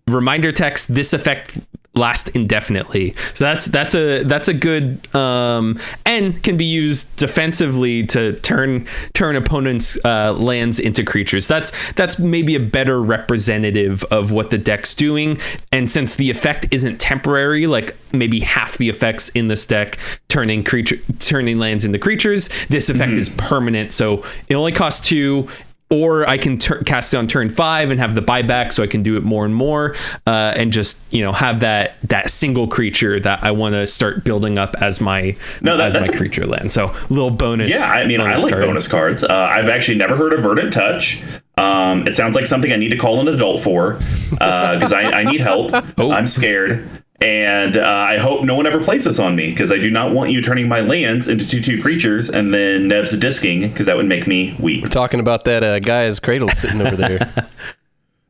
Reminder text: this effect lasts indefinitely. So that's that's a that's a good um, and can be used defensively to turn turn opponents' uh, lands into creatures. That's that's maybe a better representative of what the deck's doing. And since the effect isn't temporary, like maybe half the effects in this deck turning creature turning lands into creatures, this effect mm. is permanent. So it only costs two. Or I can ter- cast it on turn five and have the buyback, so I can do it more and more, uh, and just you know have that that single creature that I want to start building up as my no, that, as my a, creature land. So little bonus. Yeah, I mean I like card. bonus cards. Uh, I've actually never heard of Verdant Touch. Um, it sounds like something I need to call an adult for because uh, I, I need help. Oh. I'm scared. And uh, I hope no one ever plays this on me because I do not want you turning my lands into two two creatures and then Nev's disking because that would make me weak. We're talking about that uh, guy's cradle sitting over there.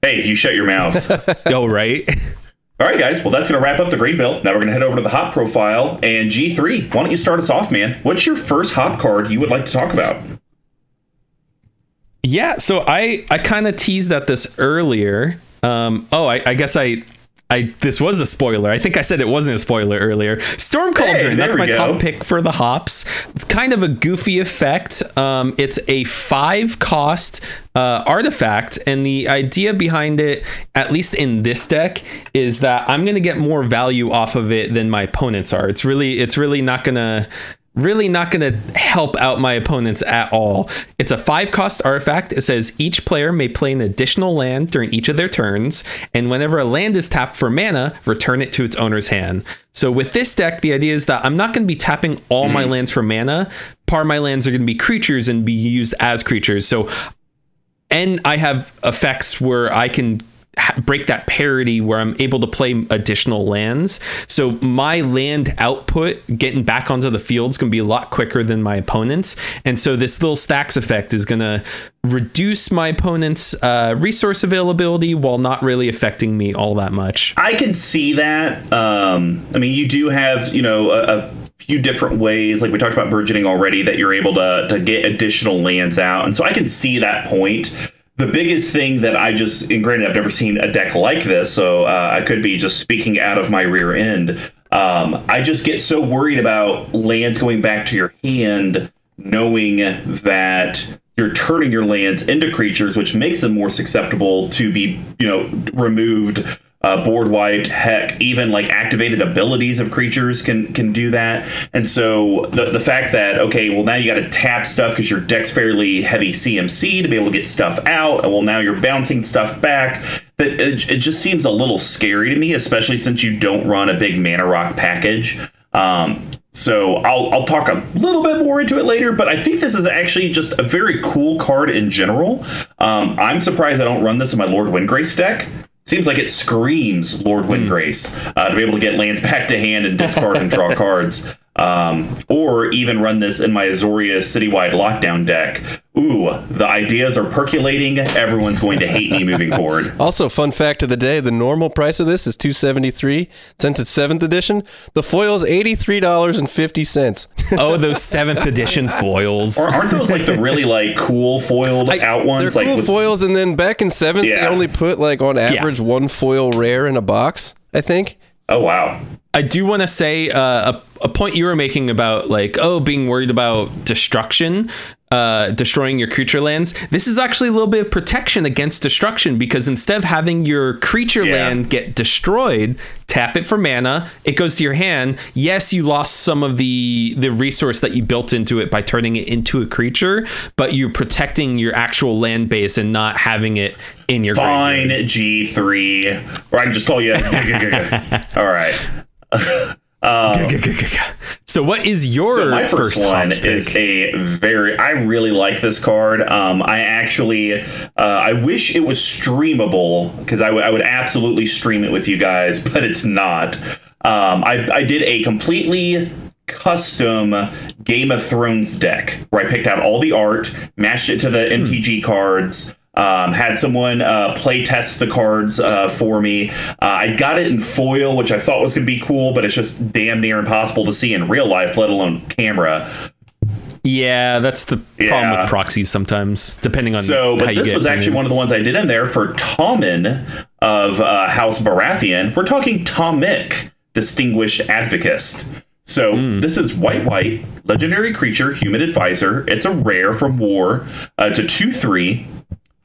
Hey, you shut your mouth. Go right. All right, guys. Well, that's going to wrap up the green belt. Now we're going to head over to the hop profile. And G three, why don't you start us off, man? What's your first hop card you would like to talk about? Yeah, so I, I kind of teased at this earlier. Um, oh, I, I guess I... I, this was a spoiler. I think I said it wasn't a spoiler earlier. Storm Cauldron. Hey, that's my go. top pick for the hops. It's kind of a goofy effect. Um, it's a five cost uh, artifact. And the idea behind it, at least in this deck, is that I'm going to get more value off of it than my opponents are. It's really, it's really not going to... Really not going to help out my opponents at all. It's a five cost artifact. It says each player may play an additional land during each of their turns, and whenever a land is tapped for mana, return it to its owner's hand. So with this deck, the idea is that I'm not going to be tapping all mm-hmm. my lands for mana. Part of my lands are going to be creatures and be used as creatures. So, and I have effects where I can break that parity where I'm able to play additional lands. So my land output getting back onto the field is going to be a lot quicker than my opponents. And so this little stacks effect is going to reduce my opponent's uh, resource availability while not really affecting me all that much. I can see that. Um, I mean, you do have, you know, a, a few different ways, like we talked about burgeoning already, that you're able to, to get additional lands out. And so I can see that point. The biggest thing that I just, and granted, I've never seen a deck like this, so uh, I could be just speaking out of my rear end. Um, I just get so worried about lands going back to your hand, knowing that you're turning your lands into creatures, which makes them more susceptible to be, you know, removed, uh, board wiped. Heck, even like activated abilities of creatures can can do that. And so the the fact that, okay, well, now you got to tap stuff because your deck's fairly heavy C M C to be able to get stuff out. Well, now you're bouncing stuff back. That it, it just seems a little scary to me, especially since you don't run a big mana rock package. Um, so I'll I'll talk a little bit more into it later, but I think this is actually just a very cool card in general. Um, I'm surprised I don't run this in my Lord Windgrace deck. Seems like it screams Lord Windgrace uh, to be able to get lands back to hand and discard and draw cards. Um, or even run this in my Azoria Citywide Lockdown deck. Ooh, the ideas are percolating. Everyone's going to hate me moving forward. Also, fun fact of the day, the normal price of this is two hundred seventy-three dollars. Since it's seventh edition, the foil is eighty-three dollars and fifty cents. Oh, those seventh edition foils. Or aren't those like the really like cool foiled I, out ones? They're like cool with... foils, and then back in seventh, yeah. they only put like on average yeah. one foil rare in a box, I think. Oh, wow. I do want to say uh, a, a point you were making about like, oh, being worried about destruction, uh, destroying your creature lands. This is actually a little bit of protection against destruction, because instead of having your creature yeah. land get destroyed, tap it for mana. It goes to your hand. Yes, you lost some of the the resource that you built into it by turning it into a creature, but you're protecting your actual land base and not having it in your fine graveyard. G three, or I can just call you. All right. um, so what is your so my first, first one is pick? a very I really like this card. um I actually uh I wish it was streamable, because I, w- I would absolutely stream it with you guys, but it's not. um I, I did a completely custom Game of Thrones deck where I picked out all the art, mashed it to the hmm. M T G cards. Um, had someone uh, play test the cards uh, for me. Uh, I got it in foil, which I thought was going to be cool, but it's just damn near impossible to see in real life, let alone camera. Yeah, that's the yeah. problem with proxies sometimes, depending on so, but how you this get, was actually I mean. one of the ones I did in there for Tommen of uh, House Baratheon. We're talking Tomic, Distinguished Advocate. So mm. this is white, white, legendary creature, human advisor. It's a rare from war. Uh, it's a two three.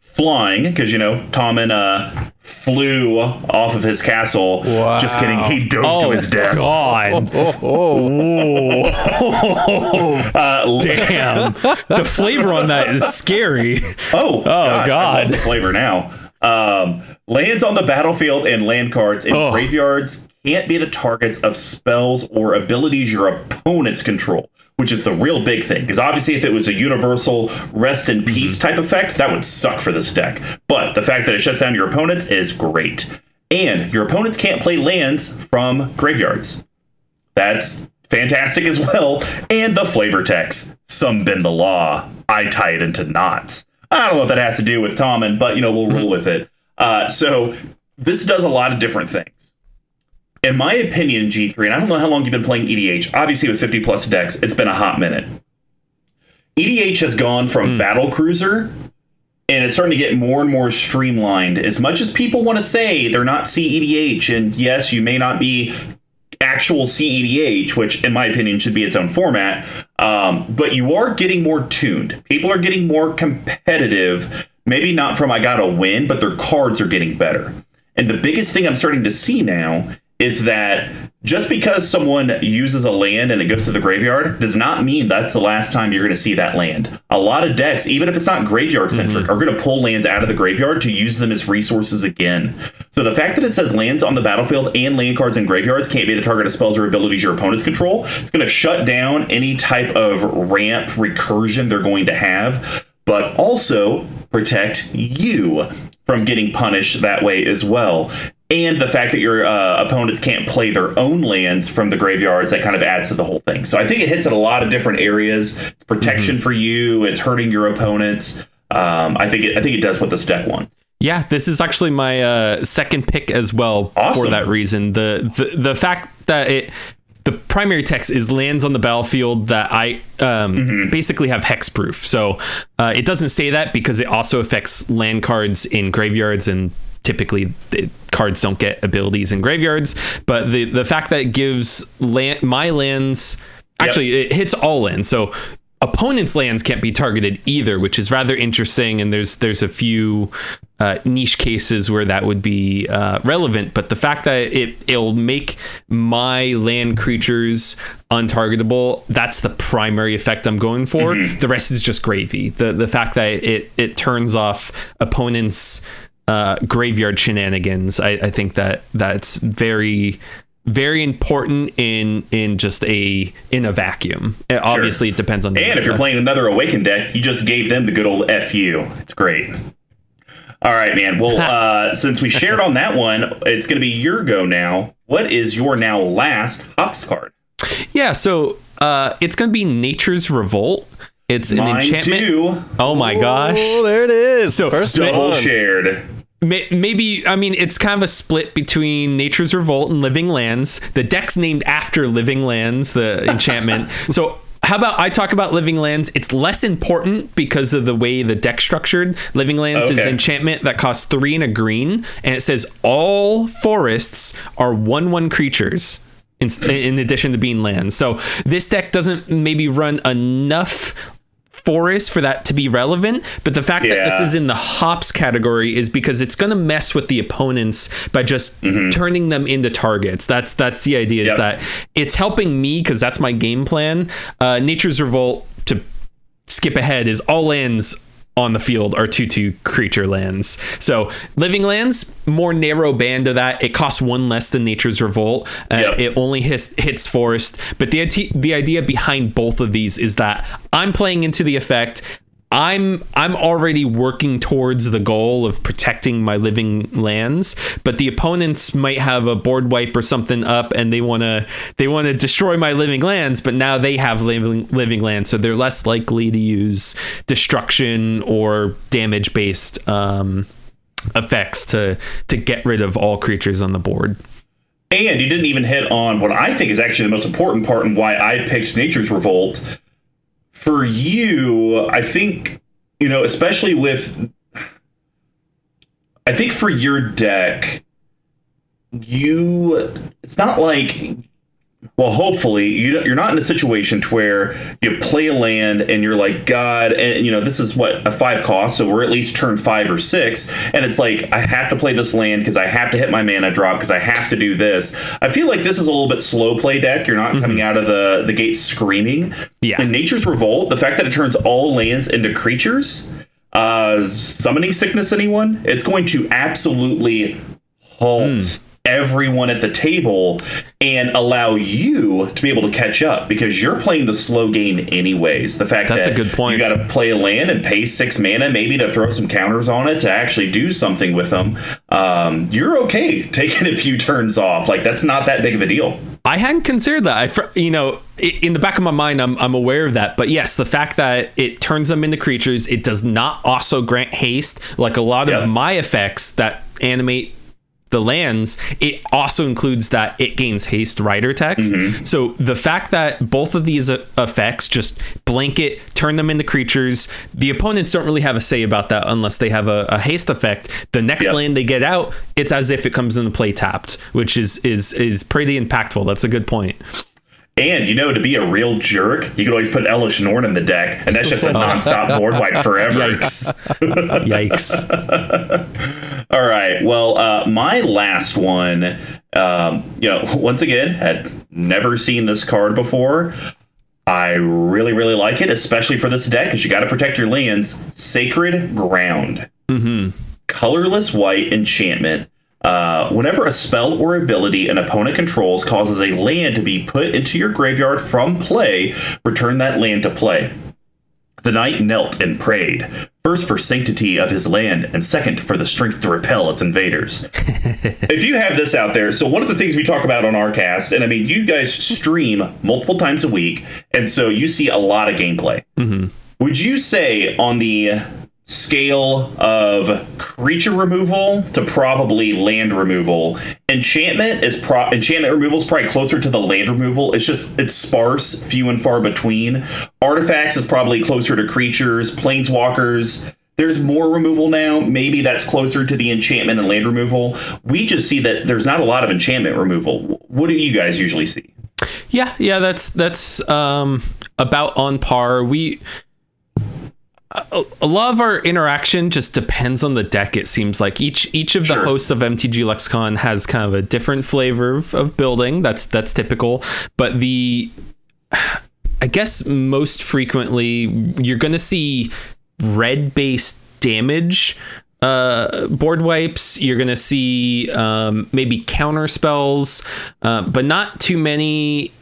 Flying, because, you know, Tommen uh, flew off of his castle. Wow. Just kidding. He dove oh, to his death. God. Oh, oh, oh. uh, Damn. The flavor on that is scary. Oh, oh gosh, God. I love the flavor now. Um, lands on the battlefield and land cards in oh. graveyards can't be the targets of spells or abilities your opponents control, which is the real big thing, because obviously if it was a universal rest in peace type effect, that would suck for this deck. But the fact that it shuts down your opponents is great. And your opponents can't play lands from graveyards. That's fantastic as well. And the flavor text, some bend the law, I tie it into knots. I don't know what that has to do with Tommen, but, you know, we'll roll with it. Uh, so this does a lot of different things. In my opinion, G three, and I don't know how long you've been playing E D H, obviously with fifty plus decks, it's been a hot minute. E D H has gone from mm. battle cruiser, and it's starting to get more and more streamlined. As much as people want to say they're not C E D H, and yes, you may not be actual C E D H, which in my opinion should be its own format, um, but you are getting more tuned. People are getting more competitive, maybe not from I gotta win, but their cards are getting better. And the biggest thing I'm starting to see now is that just because someone uses a land and it goes to the graveyard does not mean that's the last time you're going to see that land. A lot of decks, even if it's not graveyard centric, mm-hmm. are going to pull lands out of the graveyard to use them as resources again. So the fact that it says lands on the battlefield and land cards in graveyards can't be the target of spells or abilities your opponents control, it's going to shut down any type of ramp recursion they're going to have, but also protect you from getting punished that way as well. And the fact that your uh, opponents can't play their own lands from the graveyards, that kind of adds to the whole thing. So I think it hits at a lot of different areas. It's protection mm-hmm. for you. It's hurting your opponents. Um, I think it, I think it does what this deck wants. Yeah, this is actually my uh, second pick as well awesome. for that reason. The, the the fact that it the primary text is lands on the battlefield that I um, mm-hmm. basically have hexproof. So uh, it doesn't say that because it also affects land cards in graveyards, and typically the cards don't get abilities in graveyards, but the the fact that it gives land, my lands actually yep. it hits all lands, so opponents' lands can't be targeted either, which is rather interesting. And there's there's a few uh, niche cases where that would be uh, relevant, but the fact that it it'll make my land creatures untargetable, that's the primary effect I'm going for. Mm-hmm. The rest is just gravy. The the fact that it it turns off opponents' Uh, graveyard shenanigans. I, I think that that's very, very important in in just a in a vacuum. It, sure. Obviously, it depends on. The and if you're deck. playing another Awakened deck, you just gave them the good old F U. It's great. All right, man. Well, uh, since we shared on that one, it's going to be your go now. What is your now last hops card? Yeah, so uh, it's going to be Nature's Revolt. It's Mine an enchantment. Too. Oh my gosh! Oh, there it is. So first double one. shared. Maybe, I mean, it's kind of a split between Nature's Revolt and Living Lands. The deck's named after Living Lands, the enchantment. So how about I talk about Living Lands? It's less important because of the way the deck's structured. Living Lands okay. is an enchantment that costs three and a green, and it says all forests are one-one creatures. In, in addition to being lands. So this deck doesn't maybe run enough forest for that to be relevant, but the fact yeah. that this is in the hops category is because it's going to mess with the opponents by just mm-hmm. turning them into targets. That's that's the idea, yep. is that it's helping me because that's my game plan. Uh, Nature's Revolt, to skip ahead, is all lands on the field are two two creature lands. So Living Lands, more narrow band of that. It costs one less than Nature's Revolt. Uh, yep. It only hits, hits forest. But the, the idea behind both of these is that I'm playing into the effect. I'm I'm already working towards the goal of protecting my living lands, but the opponents might have a board wipe or something up, and they wanna they wanna destroy my living lands. But now they have living living lands, so they're less likely to use destruction or damage based um, effects to to get rid of all creatures on the board. And you didn't even hit on what I think is actually the most important part, and why I picked Nature's Revolt. For you, I think, you know, especially with, I think for your deck, you, it's not like, well, hopefully, you, you're not in a situation to where you play a land and you're like, God, and, you know, this is what, a five cost, so we're at least turn five or six, and it's like, I have to play this land because I have to hit my mana drop because I have to do this. I feel like this is a little bit slow play deck. You're not mm-hmm. coming out of the, the gate screaming. Yeah. In Nature's Revolt, the fact that it turns all lands into creatures, uh, Summoning Sickness anyone, it's going to absolutely halt mm. everyone at the table and allow you to be able to catch up, because you're playing the slow game anyways. The fact that's that a good point. You got to play a land and pay six mana maybe to throw some counters on it to actually do something with them. Um, you're okay taking a few turns off. Like, that's not that big of a deal. I hadn't considered that. I, fr- you know, in the back of my mind, I'm I'm aware of that. But yes, the fact that it turns them into creatures, it does not also grant haste like a lot yeah. of my effects that animate the lands. It also includes that it gains haste rider text. Mm-hmm. So the fact that both of these effects just blanket turn them into creatures, the opponents don't really have a say about that unless they have a, a haste effect. The next yep. land they get out, it's as if it comes into play tapped, which is is is pretty impactful. That's a good point. And, you know, to be a real jerk, you could always put Elish Norn in the deck, and that's just a nonstop board wipe forever. Yikes. Yikes. All right. Well, uh, my last one, um, you know, once again, had never seen this card before. I really, really like it, especially for this deck, because you got to protect your lands. Sacred Ground. Mm-hmm. Colorless white enchantment. Uh, whenever a spell or ability an opponent controls causes a land to be put into your graveyard from play, return that land to play. The knight knelt and prayed, first for sanctity of his land, and second for the strength to repel its invaders. If you have this out there, so one of the things we talk about on our cast, and I mean, you guys stream multiple times a week, and so you see a lot of gameplay. Mm-hmm. Would you say on the scale of creature removal to probably land removal, enchantment is pro enchantment removal is probably closer to the land removal? It's just, it's sparse, few and far between. Artifacts is probably closer to creatures. Planeswalkers, there's more removal now, maybe that's closer to the enchantment and land removal. We just see that there's not a lot of enchantment removal. What do you guys usually see? Yeah yeah that's that's um about on par. We A lot of our interaction just depends on the deck, it seems like. Each each of the sure. hosts of M T G Lexicon has kind of a different flavor of, of building. That's that's typical. But the, I guess most frequently, you're going to see red-based damage uh, board wipes. You're going to see um, maybe counter spells, uh, but not too many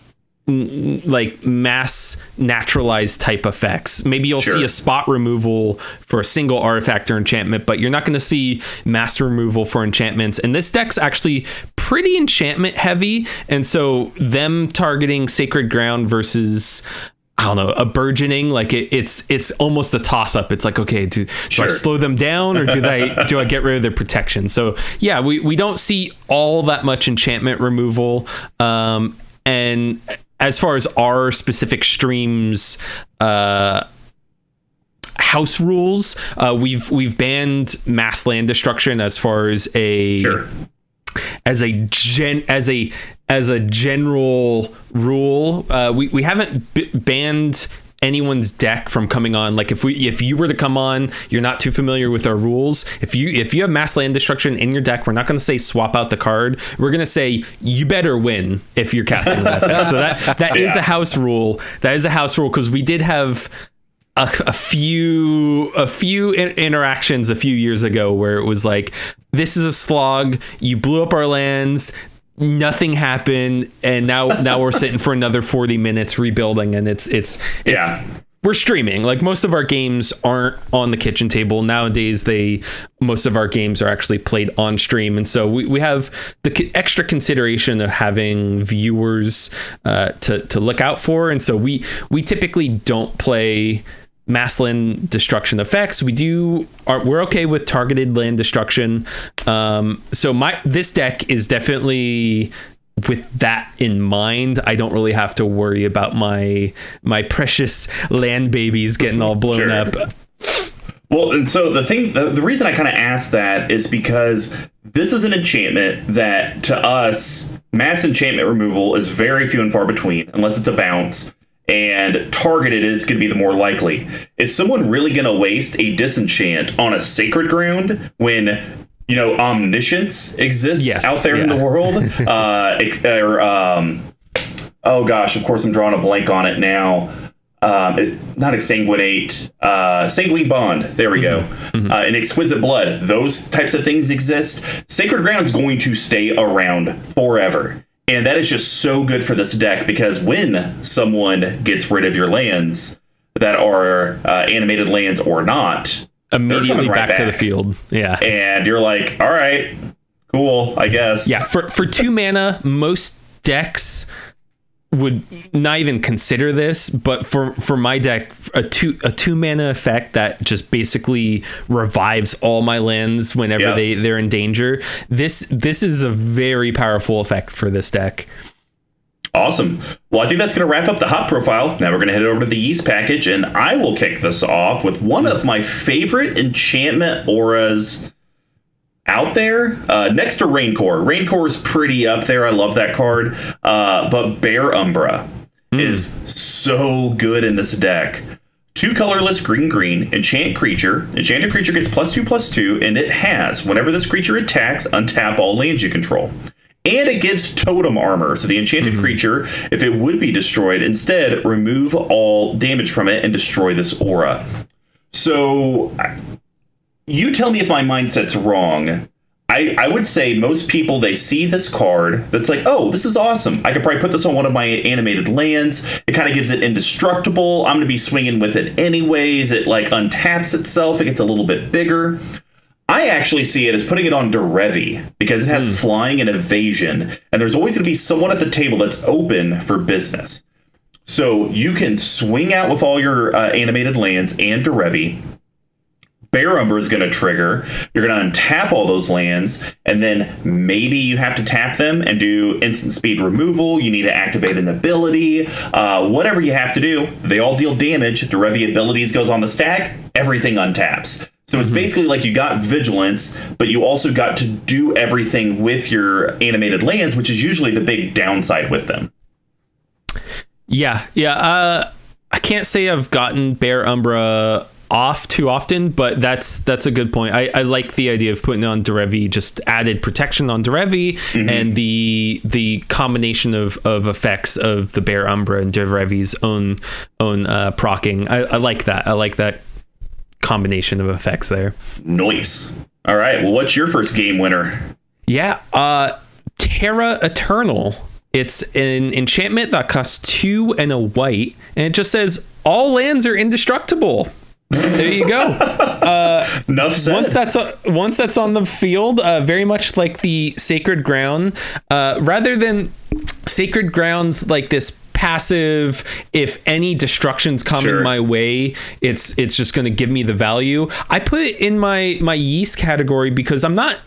like mass naturalized type effects. Maybe you'll sure. see a spot removal for a single artifact or enchantment, but you're not going to see mass removal for enchantments. And this deck's actually pretty enchantment heavy. And so them targeting Sacred Ground versus, I don't know, a Burgeoning, like it, it's it's almost a toss up. It's like, okay, do, sure. do I slow them down, or do I do I get rid of their protection? So yeah, we, we don't see all that much enchantment removal. Um, and as far as our specific streams, uh, house rules, uh, we've we've banned mass land destruction as far as a sure. as a gen as a as a general rule. Uh, we we haven't b- banned anyone's deck from coming on. Like if we if you were to come on, you're not too familiar with our rules. If you if you have mass land destruction in your deck, we're not going to say swap out the card. We're going to say you better win if you're casting that effect. So that that yeah. is a house rule. That is a house rule, because we did have a, a few a few in- interactions a few years ago where it was like, this is a slog. You blew up our lands. Nothing happened, and now now we're sitting for another forty minutes rebuilding, and it's it's, it's yeah. we're streaming. Like, most of our games aren't on the kitchen table nowadays. They most of our games are actually played on stream, and so we, we have the extra consideration of having viewers uh, to to look out for. And so we we typically don't play mass land destruction effects. We do are we're okay with targeted land destruction. Um, so my this deck is definitely, with that in mind, I don't really have to worry about my my precious land babies getting all blown sure. up. Well, and so the thing, the, the reason I kind of asked that is because this is an enchantment that, to us, mass enchantment removal is very few and far between, unless it's a bounce, and targeted is going to be the more likely. Is someone really going to waste a disenchant on a Sacred Ground when, you know, omniscience exists yes, out there yeah. in the world? Uh, or, um, oh gosh, of course, I'm drawing a blank on it now. Um, it, not exsanguinate, uh, sanguine bond. There we mm-hmm. go. Mm-hmm. Uh, and exquisite blood. Those types of things exist. Sacred Ground's going to stay around forever. And that is just so good for this deck, because when someone gets rid of your lands that are uh, animated lands or not, immediately right back, back to the field. Yeah. And you're like, all right, cool, I guess. Yeah. For, for two mana, most decks would not even consider this, but for, for my deck, a two, a two mana effect that just basically revives all my lands whenever yep. they, they're in danger. This, this is a very powerful effect for this deck. Awesome. Well, I think that's going to wrap up the hot profile. Now we're going to head over to the yeast package, and I will kick this off with one of my favorite enchantment auras out there. Uh, next to Raincore. Raincore is pretty up there. I love that card. Uh, but Bear Umbra mm. is so good in this deck. Two colorless green green, enchant creature. Enchanted creature gets plus two plus two, and it has, whenever this creature attacks, untap all lands you control. And it gives totem armor. So the enchanted mm-hmm. creature, if it would be destroyed, instead remove all damage from it and destroy this aura. So you tell me if my mindset's wrong. I, I would say most people, they see this card that's like, oh, this is awesome. I could probably put this on one of my animated lands. It kind of gives it indestructible. I'm going to be swinging with it anyways. It like untaps itself. It gets a little bit bigger. I actually see it as putting it on Derevi, because it has mm. flying and evasion, and there's always going to be someone at the table that's open for business. So you can swing out with all your uh, animated lands and Derevi. Bear Umbra is going to trigger. You're going to untap all those lands, and then maybe you have to tap them and do instant speed removal. You need to activate an ability. Uh, whatever you have to do, they all deal damage. Derevi abilities goes on the stack. Everything untaps. So it's mm-hmm. basically like you got vigilance, but you also got to do everything with your animated lands, which is usually the big downside with them. Yeah, yeah. Uh, I can't say I've gotten Bear Umbra off too often, but that's that's a good point. I, I like the idea of putting on Derevi, just added protection on Derevi, mm-hmm. and the the combination of, of effects of the Bear Umbra and Derevi's own own uh, proccing. I, I like that. I like that combination of effects there. Nice. All right, well, what's your first game winner? Yeah, uh Terra Eternal. It's an enchantment that costs two and a white, and it just says all lands are indestructible. There you go. Uh, Enough said. Once that's on, once that's on the field, uh, very much like the Sacred Ground, uh, rather than Sacred Ground's like this passive, if any destruction's coming sure. my way, it's it's just going to give me the value. I put it in my my yeast category because I'm not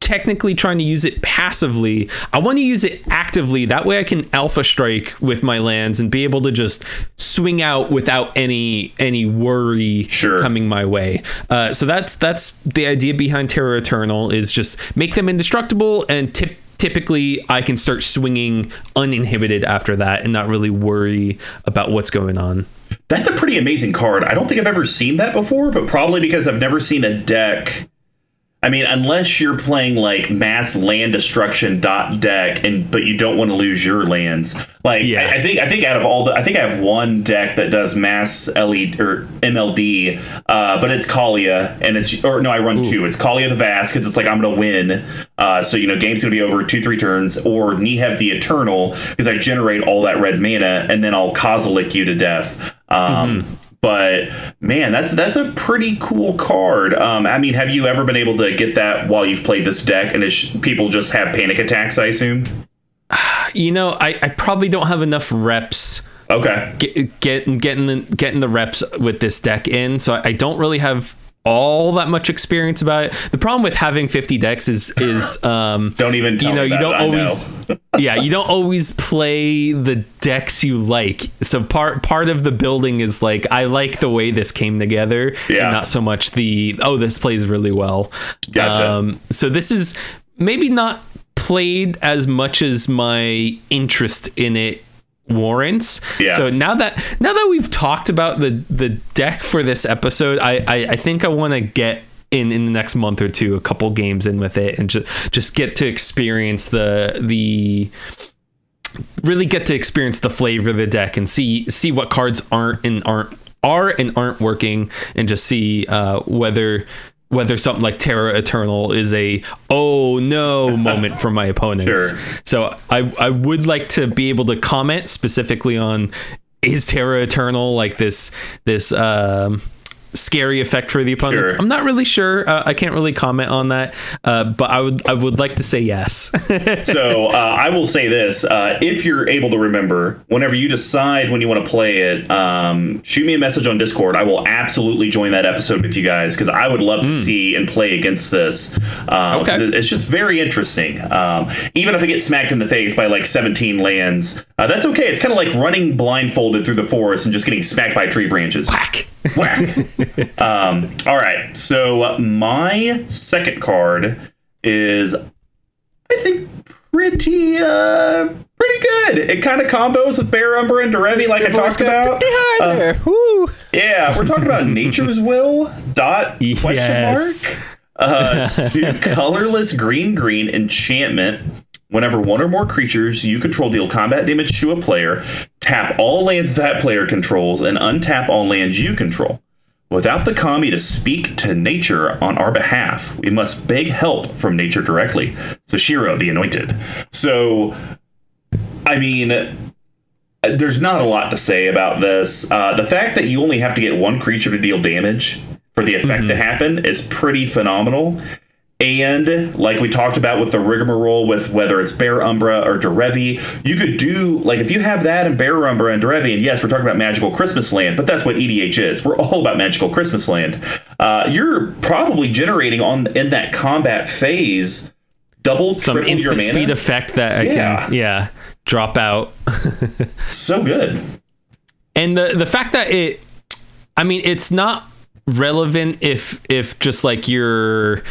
technically trying to use it passively. I want to use it actively. That way I can alpha strike with my lands and be able to just swing out without any any worry sure. coming my way. Uh, so that's that's the idea behind Terra Eternal, is just make them indestructible, and tip typically I can start swinging uninhibited after that and not really worry about what's going on. That's a pretty amazing card. I don't think I've ever seen that before, but probably because I've never seen a deck. I mean, unless you're playing like mass land destruction dot deck, and but you don't want to lose your lands. Like yeah. I, I think I think out of all the I think I have one deck that does mass L E or M L D, uh, but it's Kalia, and it's or no I run Ooh. two. It's Kalia the Vast, because it's like I'm gonna win. Uh, so you know game's gonna be over two three turns, or Niheb the Eternal, because I generate all that red mana and then I'll Kozilek you to death. Um, mm-hmm. But man, that's that's a pretty cool card. Um, I mean, have you ever been able to get that while you've played this deck, and it's, people just have panic attacks, I assume? You know, I, I probably don't have enough reps. Okay. Get, get, getting, the, getting the reps with this deck in, so I, I don't really have all that much experience about it. The problem with having fifty decks is is um don't even tell you know me you don't that, always yeah you don't always play the decks you like, so part part of the building is like, I like the way this came together, yeah. and not so much the oh this plays really well. Gotcha. Um so this is maybe not played as much as my interest in it warrants. Yeah. So now that now that we've talked about the the deck for this episode, I I, I think I want to get in in the next month or two a couple games in with it, and just just get to experience the the really get to experience the flavor of the deck, and see see what cards aren't and aren't are and aren't working, and just see uh, whether whether something like Terra Eternal is a oh no moment for my opponents. Sure. So I, I would like to be able to comment specifically on, is Terra Eternal like this this um, scary effect for the opponents? Sure. I'm not really sure. Uh, I can't really comment on that, uh, but I would I would like to say yes. So uh, I will say this. Uh, if you're able to remember, whenever you decide when you want to play it, um, shoot me a message on Discord. I will absolutely join that episode with you guys, because I would love mm. to see and play against this. Um, okay. It's just very interesting. Um, even if I get smacked in the face by like seventeen lands, uh, that's okay. It's kind of like running blindfolded through the forest and just getting smacked by tree branches. Whack! Whack. Um, all right. So uh, my second card is, I think, pretty uh, pretty good. It kind of combos with Bear Umbra and Derevi, like People I talked about. Uh, there. Woo. Yeah, we're talking about Nature's Will dot yes. question mark. Uh, two colorless green green enchantment. Whenever one or more creatures you control deal combat damage to a player, tap all lands that player controls and untap all lands you control. Without the kami to speak to nature on our behalf, we must beg help from nature directly. Sashiro, the Anointed. So, I mean, there's not a lot to say about this. Uh, the fact that you only have to get one creature to deal damage for the effect mm-hmm. to happen is pretty phenomenal. And like we talked about with the rigmarole with whether it's Bear Umbra or Derevi, you could do, like, if you have that and Bear Umbra and Derevi, and yes, we're talking about Magical Christmas Land, but that's what E D H is. We're all about Magical Christmas Land. Uh, you're probably generating on in that combat phase double, some triple your mana. Some instant speed effect that I yeah. can yeah, drop out. So good. And the, the fact that it, I mean, it's not relevant if if just like you're...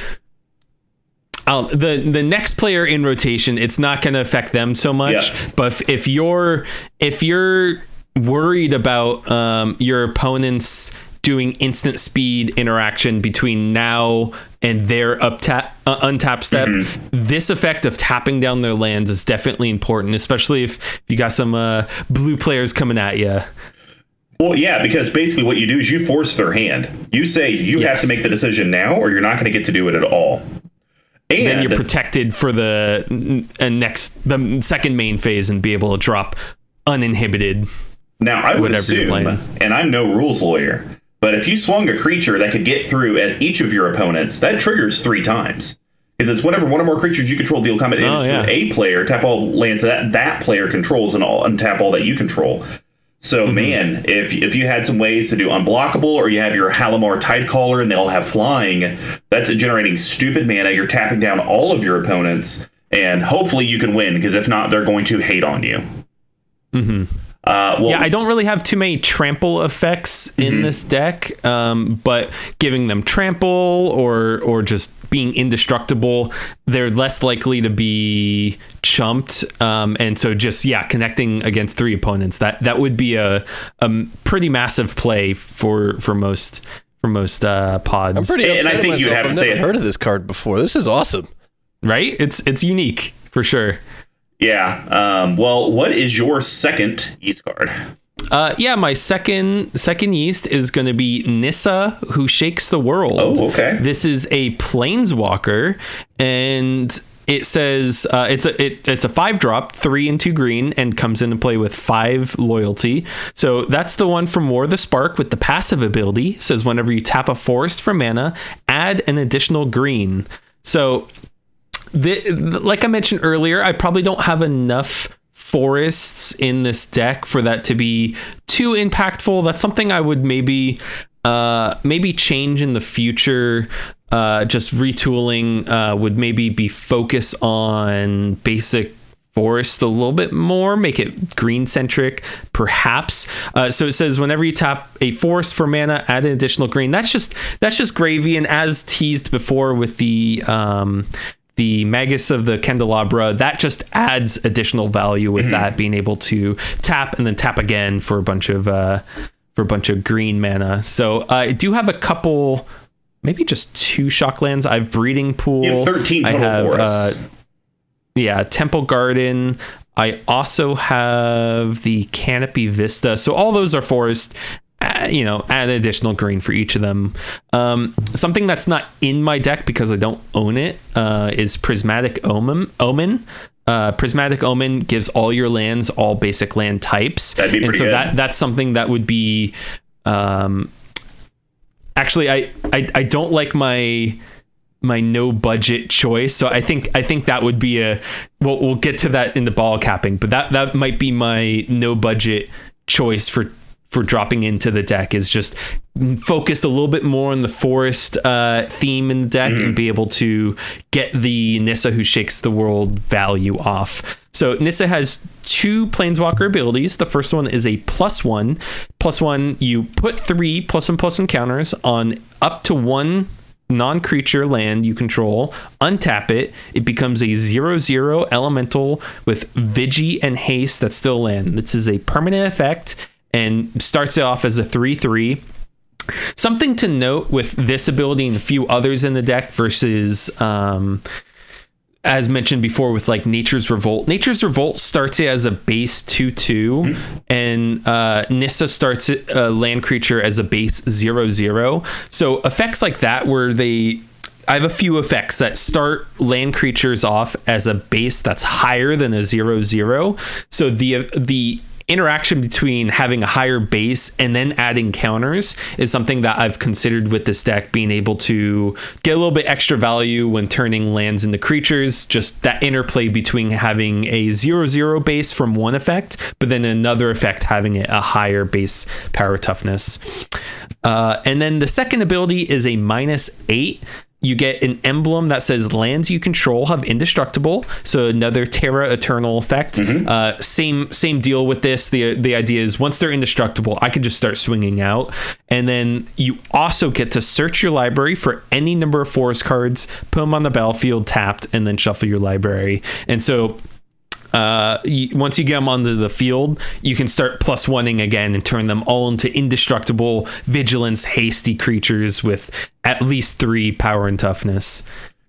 Um, the the next player in rotation, it's not going to affect them so much. Yeah. But if, if you're if you're worried about um, your opponent's doing instant speed interaction between now and their up tap, uh, untap step, mm-hmm. this effect of tapping down their lands is definitely important, especially if you got some uh, blue players coming at you. Well, yeah, because basically what you do is you force their hand. You say you yes. have to make the decision now, or you're not going to get to do it at all. And then you're protected for the uh, next, the second main phase, and be able to drop uninhibited. Now, I would assume, and I'm no rules lawyer, but if you swung a creature that could get through at each of your opponents, that triggers three times. Because it's whenever one or more creatures you control deal combat damage oh, yeah. to a player, tap all lands that that player controls and all, untap all that you control. So, mm-hmm. man, if if you had some ways to do unblockable, or you have your Halimar Tidecaller and they all have flying, that's generating stupid mana. You're tapping down all of your opponents, and hopefully you can win, because if not, they're going to hate on you. Mm-hmm. Uh, well, yeah, I don't really have too many trample effects in mm-hmm. this deck, um, but giving them trample or or just being indestructible, they're less likely to be chumped, um, and so just yeah, connecting against three opponents, that that would be a, a pretty massive play for for most for most uh, pods. I'm pretty upset and I think you haven't say never heard of this card before. This is awesome, right? It's it's unique for sure. Yeah. Um, well, what is your second yeast card? Uh, yeah, my second second yeast is going to be Nissa Who Shakes the World. Oh, okay. This is a planeswalker, and It says uh, it's a it, it's a five drop, three and two green, and comes into play with five loyalty. So that's the one from War the Spark with the passive ability. It says whenever you tap a forest for mana, add an additional green. So, the, like I mentioned earlier, I probably don't have enough forests in this deck for that to be too impactful. That's something I would maybe uh, maybe change in the future. Uh, just retooling uh, would maybe be focus on basic forest a little bit more, make it green centric perhaps. Uh, so it says whenever you tap a forest for mana, add an additional green. That's just that's just gravy. And as teased before with the um, the Magus of the Candelabra, that just adds additional value with mm-hmm. that being able to tap and then tap again for a bunch of uh, for a bunch of green mana. So uh, I do have a couple. Maybe just two shocklands. I have Breeding Pool. You have thirteen total I have, forests. Uh, yeah, Temple Garden. I also have the Canopy Vista. So all those are forest. Uh, you know, add an additional green for each of them. Um, something that's not in my deck because I don't own it uh, is Prismatic Omen. Omen. Uh, Prismatic Omen gives all your lands all basic land types. That'd be pretty and so good. that that's something that would be. Um, Actually, I, I I don't like my my no budget choice, so I think I think that would be a we'll we'll get to that in the ball capping, but that that might be my no budget choice for for dropping into the deck is just focused a little bit more on the forest uh, theme in the deck mm-hmm. and be able to get the Nissa Who Shakes the World value off. So Nissa has two Planeswalker abilities. The first one is a plus one. Plus one, you put three plus one plus one counters on up to one non-creature land you control, untap it, it becomes a zero zero elemental with Vigi and Haste that's still land. This is a permanent effect and starts it off as a three three. Something to note with this ability and a few others in the deck versus um as mentioned before with like Nature's Revolt. Nature's Revolt starts it as a base two two, mm-hmm. and uh, Nissa starts it, a land creature as a base zero zero. So effects like that where they, I have a few effects that start land creatures off as a base that's higher than a zero zero. So the the interaction between having a higher base and then adding counters is something that I've considered with this deck, being able to get a little bit extra value when turning lands into creatures, just that interplay between having a zero zero base from one effect, but then another effect having a higher base power toughness. Uh, and then the second ability is a minus eight. You get an emblem that says lands you control have indestructible. So another Terra Eternal effect. Mm-hmm. Uh, same same deal with this. The the idea is once they're indestructible, I can just start swinging out. And then you also get to search your library for any number of forest cards, put them on the battlefield tapped, and then shuffle your library. And so uh once you get them onto the field, you can start plus one-ing again and turn them all into indestructible vigilance hasty creatures with at least three power and toughness.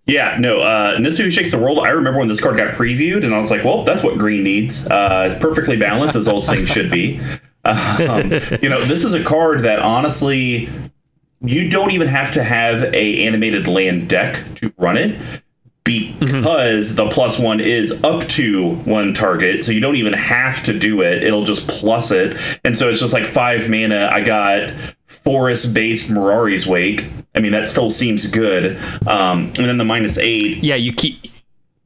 Yeah, no, uh Nissa Who Shakes the World, I remember when this card got previewed and I was like, well, that's what green needs. Uh it's perfectly balanced as all things should be. Um, you know, this is a card that honestly you don't even have to have a animated land deck to run it, because mm-hmm. the plus one is up to one target, so you don't even have to do it. It'll just plus it. And so it's just like five mana. I got forest-based Mirari's Wake. I mean, that still seems good. Um, and then the minus eight. Yeah, you keep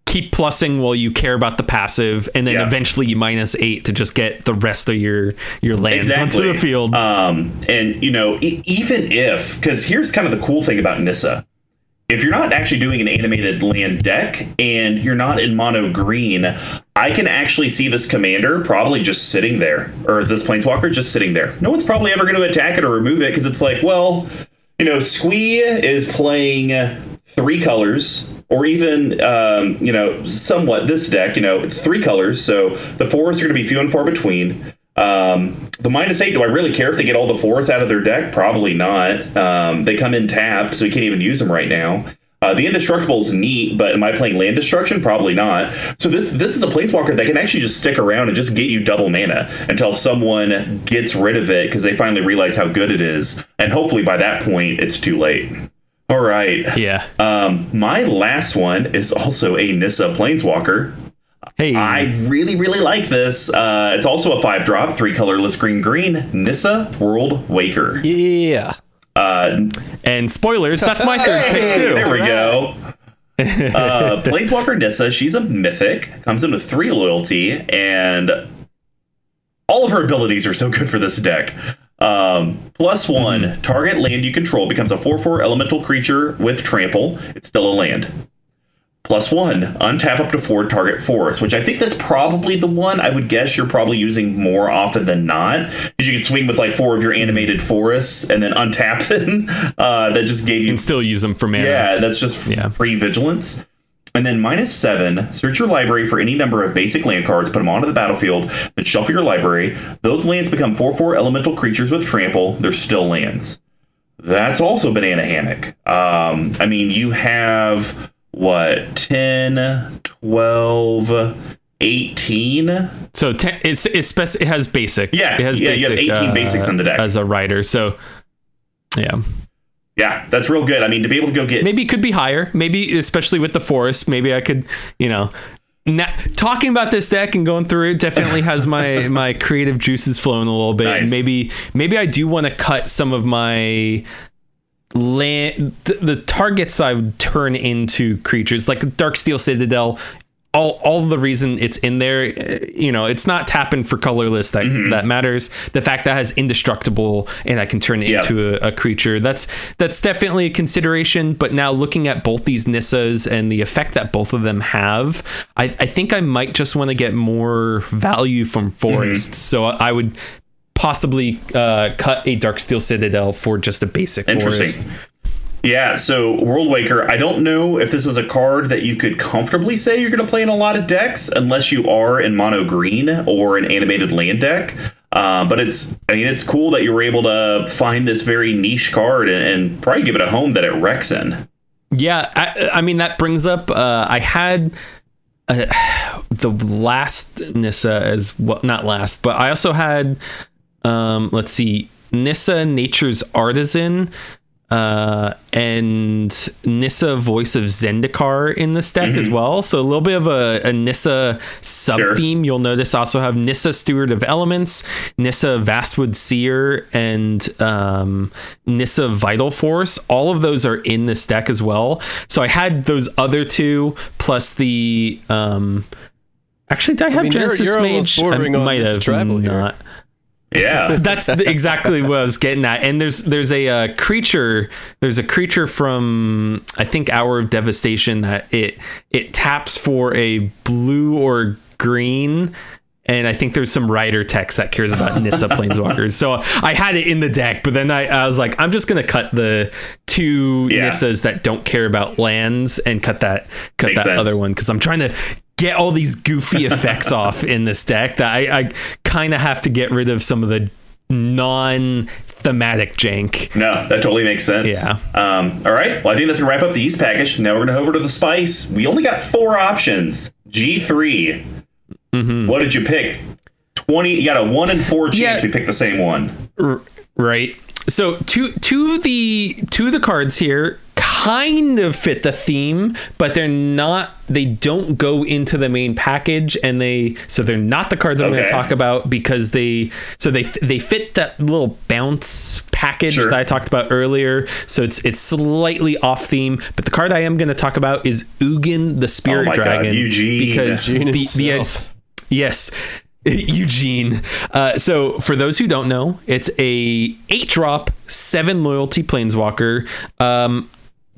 keep plussing while you care about the passive, and then yeah. eventually you minus eight to just get the rest of your, your lands exactly. onto the field. Um, and, you know, e- even if, because here's kind of the cool thing about Nissa. If you're not actually doing an animated land deck and you're not in mono green, I can actually see this commander probably just sitting there, or this planeswalker just sitting there. No one's probably ever going to attack it or remove it because it's like, well, you know, Squee is playing three colors, or even, um, you know, somewhat this deck, you know, it's three colors. So the forests are going to be few and far between. Um, the minus eight, do I really care if they get all the fours out of their deck? Probably not. Um, they come in tapped, so you can't even use them right now. Uh, the indestructible is neat, but am I playing land destruction? Probably not. So this this is a planeswalker that can actually just stick around and just get you double mana until someone gets rid of it because they finally realize how good it is. And hopefully by that point, it's too late. All right. Yeah. Um, my last one is also a Nissa Planeswalker. Hey. I really, really like this. Uh, it's also a five drop, three colorless green green. Nissa World Waker. Yeah. Uh, and spoilers, that's my third pick too. There we go. Uh, Planeswalker Nissa, she's a mythic, comes in with three loyalty, and all of her abilities are so good for this deck. Um, plus one, mm-hmm. target land you control becomes a four four elemental creature with trample. It's still a land. Plus one, untap up to four target forests, which I think that's probably the one I would guess you're probably using more often than not, because you can swing with like four of your animated forests and then untap them. Uh, that just gave you... And still use them for mana. Yeah, that's just yeah. free vigilance. And then minus seven, search your library for any number of basic land cards, put them onto the battlefield, then shuffle your library. Those lands become four four elemental creatures with trample. They're still lands. That's also Banana Hammock. Um, I mean, you have... What, ten, twelve, eighteen? So ten, it's, it's spec- it has basic. Yeah, it has yeah, basic, you have eighteen uh, basics in the deck. As a rider, so yeah. Yeah, that's real good. I mean, to be able to go get... Maybe it could be higher. Maybe, especially with the forest, maybe I could, you know... Na- talking about this deck and going through it definitely has my, my creative juices flowing a little bit. Nice. And maybe, maybe I do want to cut some of my... land th- the targets I would turn into creatures like Darksteel Citadel, all all the reason it's in there, you know, it's not tapping for colorless that mm-hmm. that matters. The fact that it has indestructible and I can turn it yep. into a, a creature, that's that's definitely a consideration. But now looking at both these Nissas and the effect that both of them have, I, I think I might just want to get more value from forests. Mm-hmm. So I, I would possibly uh, cut a Darksteel Citadel for just a basic Interesting. Forest. Yeah, so World Waker, I don't know if this is a card that you could comfortably say you're going to play in a lot of decks, unless you are in mono green or an animated land deck. Uh, but it's, I mean, it's cool that you were able to find this very niche card and, and probably give it a home that it wrecks in. Yeah, I, I mean, that brings up, uh, I had... Uh, the last Nissa as well, not last, but I also had... Um, let's see, Nissa Nature's Artisan uh, and Nissa Voice of Zendikar in this deck mm-hmm. as well. So a little bit of a, a Nissa sub-theme. Sure. You'll notice also have Nissa Steward of Elements, Nissa Vastwood Seer, and um, Nissa Vital Force. All of those are in this deck as well. So I had those other two plus the... Um, actually, did I have I mean, Genesis you're, you're Mage? I might have tribal not. Here. Yeah, that's the, exactly what I was getting at. And there's there's a uh, creature. There's a creature from I think Hour of Devastation that it it taps for a blue or green. And I think there's some rider text that cares about Nissa Planeswalkers. So I had it in the deck, but then I, I was like, I'm just gonna cut the two yeah. Nissas that don't care about lands and cut that cut Makes that sense. Other one because I'm trying to. Get all these goofy effects off in this deck that I, I kind of have to get rid of some of the non-thematic jank. No, that totally makes sense. Yeah. Um, all right. Well, I think that's going to wrap up the East package. Now we're going to over to the Spice. We only got four options. G three. Mm-hmm. What did you pick? twenty. You got a one in four chance yeah. we pick the same one. R- right. So two two of the two of the cards here kind of fit the theme, but they're not. They don't go into the main package, and they so they're not the cards I'm okay. going to talk about because they so they they fit that little bounce package sure. that I talked about earlier. So it's it's slightly off theme, but the card I am going to talk about is Ugin the Spirit oh my Dragon God, Eugene. Because Eugene the, the uh, yes. Ugin. Uh, so for those who don't know, it's a eight drop, seven loyalty planeswalker. Um,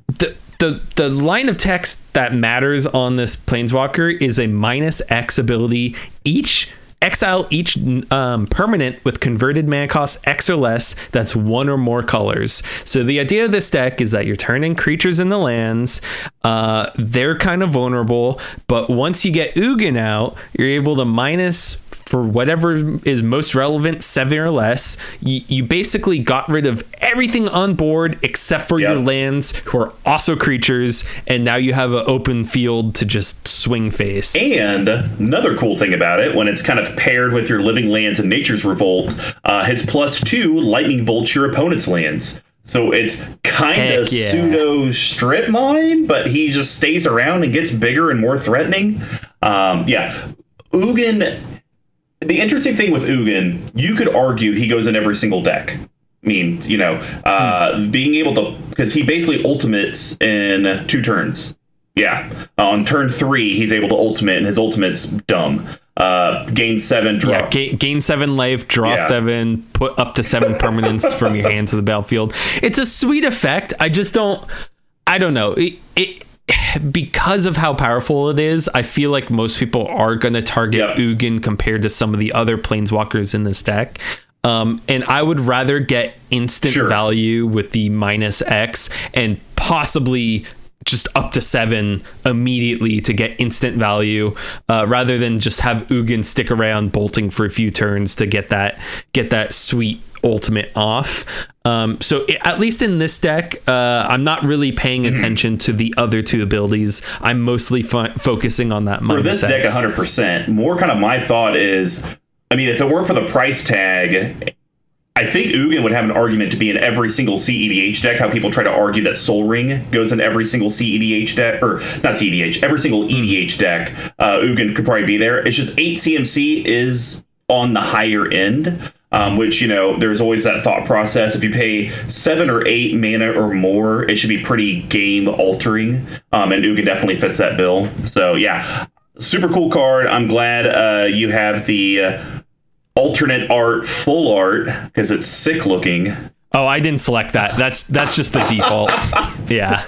the the the line of text that matters on this planeswalker is a minus X ability. Each exile each um, permanent with converted mana cost X or less. That's one or more colors. So the idea of this deck is that you're turning creatures into lands. Uh, they're kind of vulnerable, but once you get Ugin out, you're able to minus. For whatever is most relevant, seven or less, you, you basically got rid of everything on board except for yep. your lands, who are also creatures, and now you have an open field to just swing face. And another cool thing about it, when it's kind of paired with your Living Lands and Nature's Revolt, uh, his plus two lightning bolts your opponent's lands. So it's kind of yeah. pseudo strip mine, but he just stays around and gets bigger and more threatening. Um, yeah. Ugin, the interesting thing with Ugin, you could argue he goes in every single deck. I mean, you know, uh, hmm. being able to, because he basically ultimates in two turns. Yeah. On turn three, he's able to ultimate, and his ultimate's dumb. Uh, gain seven, draw. Yeah, gain, gain seven life, draw yeah. seven, put up to seven permanents from your hand to the battlefield. It's a sweet effect. I just don't, I don't know. It, it because of how powerful it is, I feel like most people are going to target yep. Ugin compared to some of the other planeswalkers in this deck. Um, and I would rather get instant sure. value with the minus X and possibly just up to seven immediately to get instant value, uh, rather than just have Ugin stick around bolting for a few turns to get that get that sweet ultimate off. Um, so it, at least in this deck, uh, I'm not really paying mm-hmm. attention to the other two abilities. I'm mostly fo- focusing on that. For this deck, one hundred percent. More kind of my thought is, I mean, if it weren't for the price tag, I think Ugin would have an argument to be in every single C E D H deck, how people try to argue that Sol Ring goes in every single C E D H deck, or not C E D H, every single E D H deck. Uh, Ugin could probably be there. It's just eight C M C is on the higher end, um, which, you know, there's always that thought process. If you pay seven or eight mana or more, it should be pretty game altering. Um, and Ugin definitely fits that bill. So, yeah, super cool card. I'm glad uh, you have the... Uh, alternate art, full art, because it's sick looking. Oh, I didn't select that. That's that's just the default. Yeah.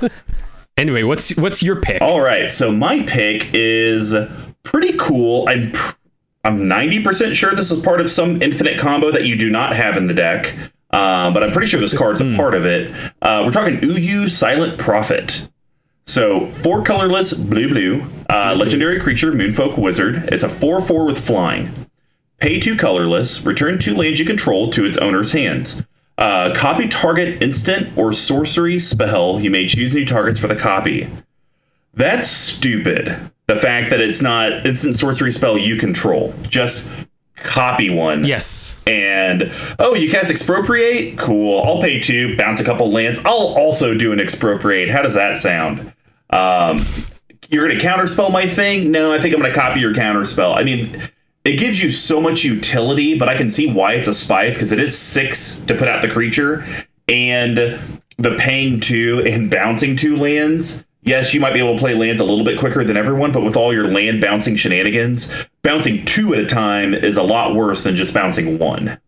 Anyway, what's what's your pick? All right, so my pick is pretty cool. I'm I'm ninety percent sure this is part of some infinite combo that you do not have in the deck, uh, but I'm pretty sure this card's a part of it. Uh, we're talking Uyo, Silent Prophet. So four colorless, blue blue, uh, legendary creature, Moonfolk Wizard. It's a four four with flying. Pay two colorless, return two lands you control to its owner's hands. Uh, copy target instant or sorcery spell. You may choose new targets for the copy. That's stupid. The fact that it's not instant sorcery spell you control. Just copy one. Yes. And, oh, you cast expropriate? Cool. I'll pay two, bounce a couple lands. I'll also do an expropriate. How does that sound? Um, you're going to counterspell my thing? No, I think I'm going to copy your counterspell. I mean... It gives you so much utility, but I can see why it's a spice, because it is six to put out the creature, and the paying two and bouncing two lands. Yes, you might be able to play lands a little bit quicker than everyone, but with all your land bouncing shenanigans, bouncing two at a time is a lot worse than just bouncing one.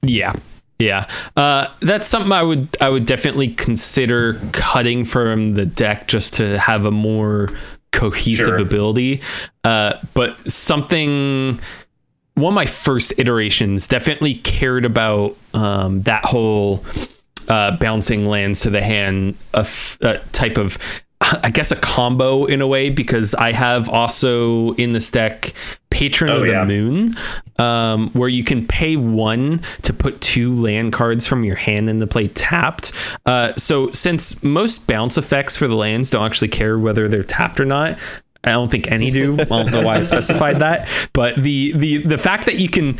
Yeah. Yeah, uh, that's something I would I would definitely consider cutting from the deck just to have a more cohesive sure. ability. Uh, but something, one of my first iterations definitely cared about um, that whole uh, bouncing lands to the hand of, uh, type of, I guess, a combo in a way, because I have also in this deck Patron oh, of the yeah. Moon, um, where you can pay one to put two land cards from your hand into play tapped. Uh, so since most bounce effects for the lands don't actually care whether they're tapped or not, I don't think any do. I don't know why I specified that, but the the the fact that you can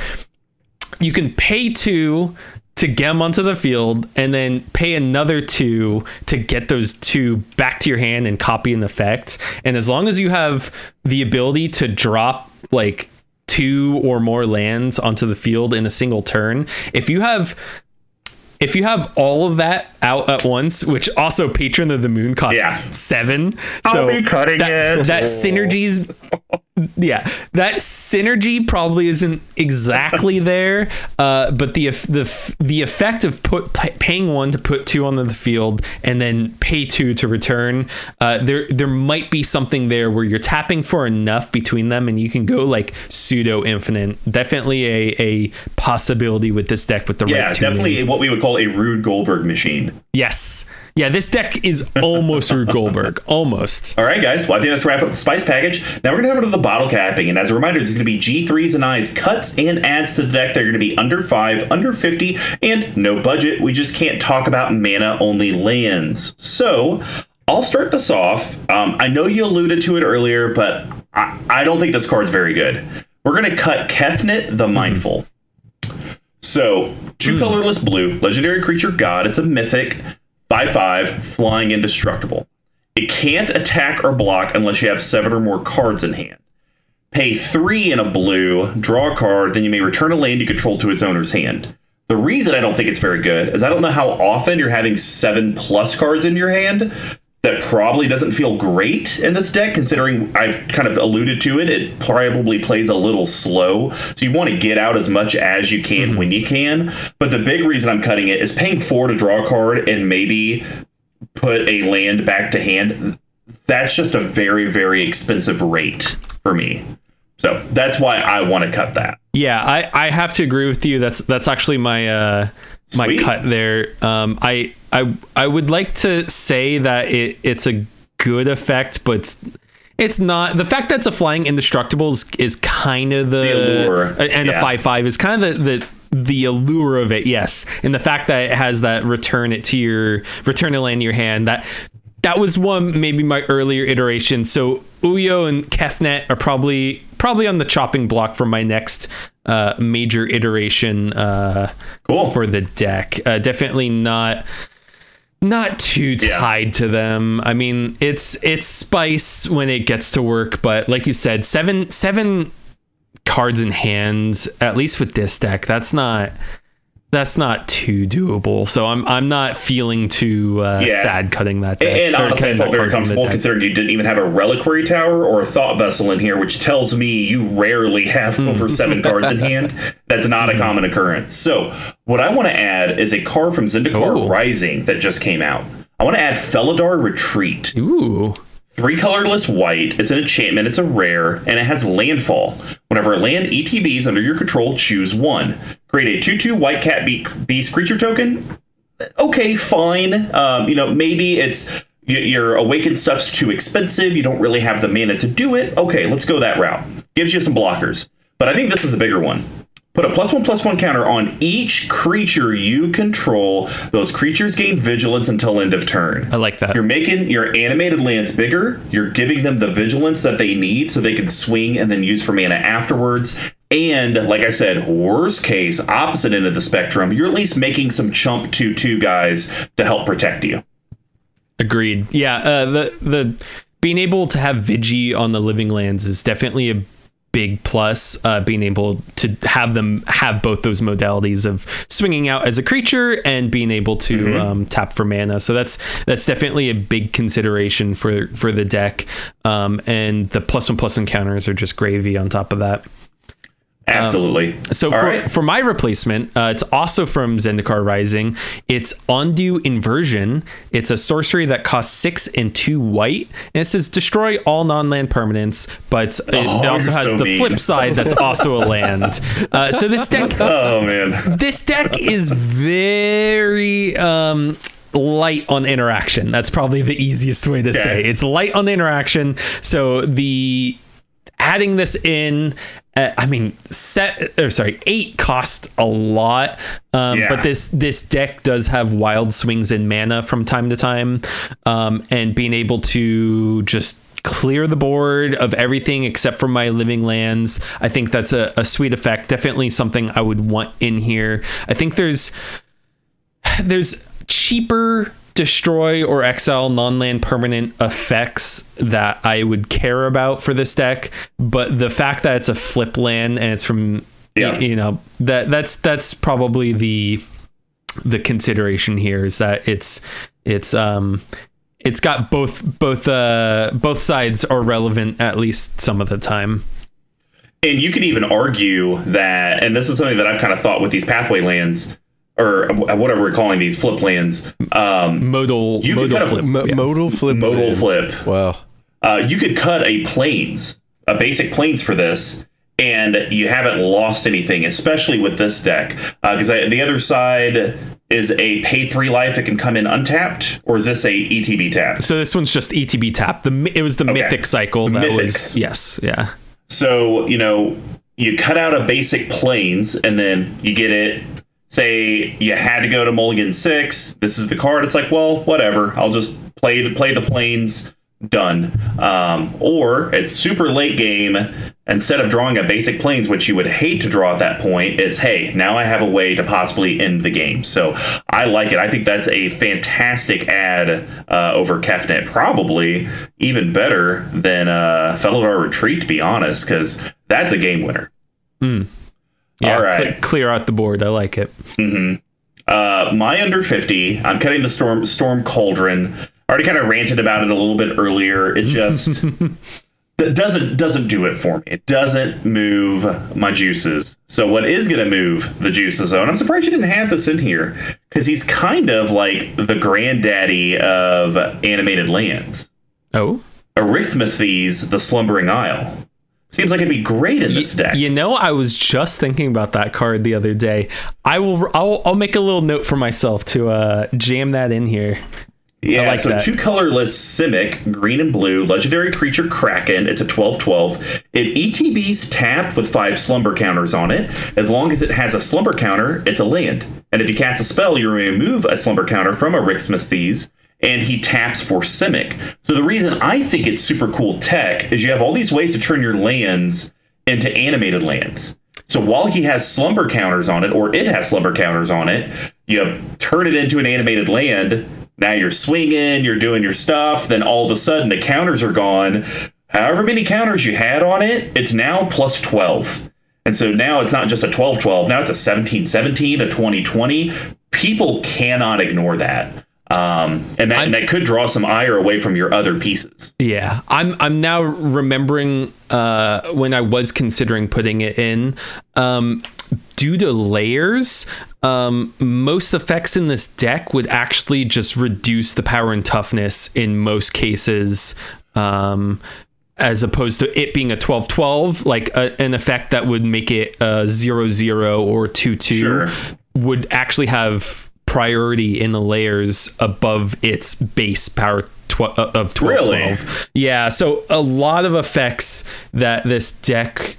you can pay two to get them onto the field and then pay another two to get those two back to your hand and copy an effect. And as long as you have the ability to drop like two or more lands onto the field in a single turn, if you have if you have all of that out at once, which also Patron of the Moon costs yeah. seven. So I'll be cutting that, it. That oh. synergies. Yeah, that synergy probably isn't exactly there, uh, but the the the effect of put pay, paying one to put two onto the field and then pay two to return, uh, there there might be something there where you're tapping for enough between them and you can go like pseudo infinite. Definitely a a possibility with this deck with the yeah, right tuning. Definitely what we would call a Rube Goldberg machine. Yes. Yeah, this deck is almost Rube Goldberg. Almost. All right, guys. Well, I think let's wrap up the spice package. Now we're going to head over to the bottle capping. And as a reminder, there's going to be G threes and I's, cuts and adds to the deck. They're going to be under five, under fifty, and no budget. We just can't talk about mana-only lands. So I'll start this off. Um, I know you alluded to it earlier, but I, I don't think this card's very good. We're going to cut Kefnet the Mindful. So, two mm. colorless blue, legendary creature god. It's a mythic, five five, flying indestructible. It can't attack or block unless you have seven or more cards in hand. Pay three in a blue, draw a card, then you may return a land you control to its owner's hand. The reason I don't think it's very good is I don't know how often you're having seven plus cards in your hand. That probably doesn't feel great in this deck, considering I've kind of alluded to it. It probably plays a little slow, so you want to get out as much as you can mm-hmm. when you can. But the big reason I'm cutting it is paying four to draw a card and maybe put a land back to hand. That's just a very, very expensive rate for me. So that's why I want to cut that. Yeah, I, I have to agree with you. That's that's actually my uh, my cut there. Um, I. I I would like to say that it, it's a good effect, but it's, it's not. The fact that it's a flying indestructible is, is kind of the, the allure. And yeah. a five five is kind of the, the the allure of it, yes. And the fact that it has that return it to your return to land in your hand, that that was one maybe my earlier iteration. So Uyo and Kefnet are probably probably on the chopping block for my next uh, major iteration uh, cool. for the deck. Uh, definitely not. Not too tied yeah. to them. I mean, it's it's spice when it gets to work, but like you said, seven seven cards in hand, at least with this deck, that's not that's not too doable. So I'm I'm not feeling too uh, yeah. sad cutting that deck. And, and honestly, I felt very comfortable considering you didn't even have a Reliquary Tower or a Thought Vessel in here, which tells me you rarely have mm. over seven cards in hand. That's not mm. a common occurrence. So what I want to add is a card from Zendikar Ooh. Rising that just came out. I want to add Felidar Retreat. Ooh. Three colorless white. It's an enchantment. It's a rare, and it has landfall. Whenever a land E T Bs under your control, choose one. Create a two two white cat be- beast creature token. Okay, fine. Um, you know, maybe it's y- your awakened stuff's too expensive. You don't really have the mana to do it. Okay, let's go that route. Gives you some blockers, but I think this is the bigger one. Put a plus one plus one counter on each creature you control. Those creatures gain vigilance until end of turn. I like that. You're making your animated lands bigger. You're giving them the vigilance that they need so they can swing and then use for mana afterwards. And like I said, worst case, opposite end of the spectrum, you're at least making some chump two two guys to help protect you. Agreed. Yeah, uh, the the being able to have Vigi on the Living Lands is definitely a big plus, uh, being able to have them have both those modalities of swinging out as a creature and being able to mm-hmm. um, tap for mana. So that's that's definitely a big consideration for for the deck. Um, and the plus one plus one counters are just gravy on top of that. Absolutely. Um, so for, right. for my replacement, uh, it's also from Zendikar Rising. It's Undue Inversion. It's a sorcery that costs six and two white. And it says destroy all non-land permanents, but it oh, also has so the mean. flip side that's also a land. Uh, so this deck, oh man, this deck is very um, light on interaction. That's probably the easiest way to okay. say it's light on the interaction. So the adding this in. Uh, I mean, set or sorry, eight costs a lot, um, yeah. but this this deck does have wild swings in mana from time to time, um, and being able to just clear the board of everything except for my Living Lands, I think that's a, a sweet effect. Definitely something I would want in here. I think there's there's cheaper destroy or exile non-land permanent effects that I would care about for this deck, but the fact that it's a flip land and it's from yeah. you know that that's that's probably the the consideration here, is that it's it's um it's got both both uh both sides are relevant at least some of the time. And you could even argue that, and this is something that I've kind of thought with these pathway lands, or whatever we're calling these flip lands, um, modal, you modal, could cut a, flip, mo- yeah. modal flip, modal flip, modal flip. Wow. Uh, you could cut a plains, a basic plains for this, and you haven't lost anything, especially with this deck. Uh, cause I, the other side is a pay three life. It can come in untapped, or is this a E T B tap? So this one's just E T B tap. The, it was the okay. mythic cycle. The that mythics. Was, yes. Yeah. So, you know, you cut out a basic plains and then you get it. Say you had to go to Mulligan six. This is the card. It's like, well, whatever. I'll just play the play the planes. Done. Um, or it's super late game. Instead of drawing a basic plains, which you would hate to draw at that point, it's, hey, now I have a way to possibly end the game. So I like it. I think that's a fantastic add uh, over Kefnet, probably even better than uh, Felidar Retreat, to be honest, because that's a game winner. Mm. Yeah, all right. Cl- clear out the board. I like it. Mm-hmm. Uh, my under fifty, I'm cutting the Storm, Storm Cauldron. I already kind of ranted about it a little bit earlier. It just... That doesn't doesn't do it for me. It doesn't move my juices. So what is going to move the juices? Oh, and I'm surprised you didn't have this in here, because he's kind of like the granddaddy of animated lands. Oh, Arithmethy's The Slumbering Isle. Seems like it'd be great in this deck. You know, I was just thinking about that card the other day. I will. I'll, I'll make a little note for myself to uh, jam that in here. Yeah, like so that. Two colorless Simic, green and blue, legendary creature Kraken. It's a twelve twelve. It E T Bs tapped with five slumber counters on it. As long as it has a slumber counter, it's a land. And if you cast a spell, you remove a slumber counter from a Arithmethy's, and he taps for Simic. So the reason I think it's super cool tech is you have all these ways to turn your lands into animated lands. So while he has slumber counters on it, or it has slumber counters on it, you turn it into an animated land. Now you're swinging, you're doing your stuff, then all of a sudden the counters are gone. However many counters you had on it, it's now plus twelve. And so now it's not just a twelve twelve, now it's a seventeen seventeen, a twenty twenty. People cannot ignore that. Um, and that, and that could draw some ire away from your other pieces. Yeah, I'm I'm now remembering uh, when I was considering putting it in. Um, due to layers, um, most effects in this deck would actually just reduce the power and toughness in most cases, um, as opposed to it being a twelve twelve, like a, an effect that would make it a zero zero or two two. Sure. Would actually have priority in the layers above its base power tw- of twelve twelve. Really? Yeah, so a lot of effects that this deck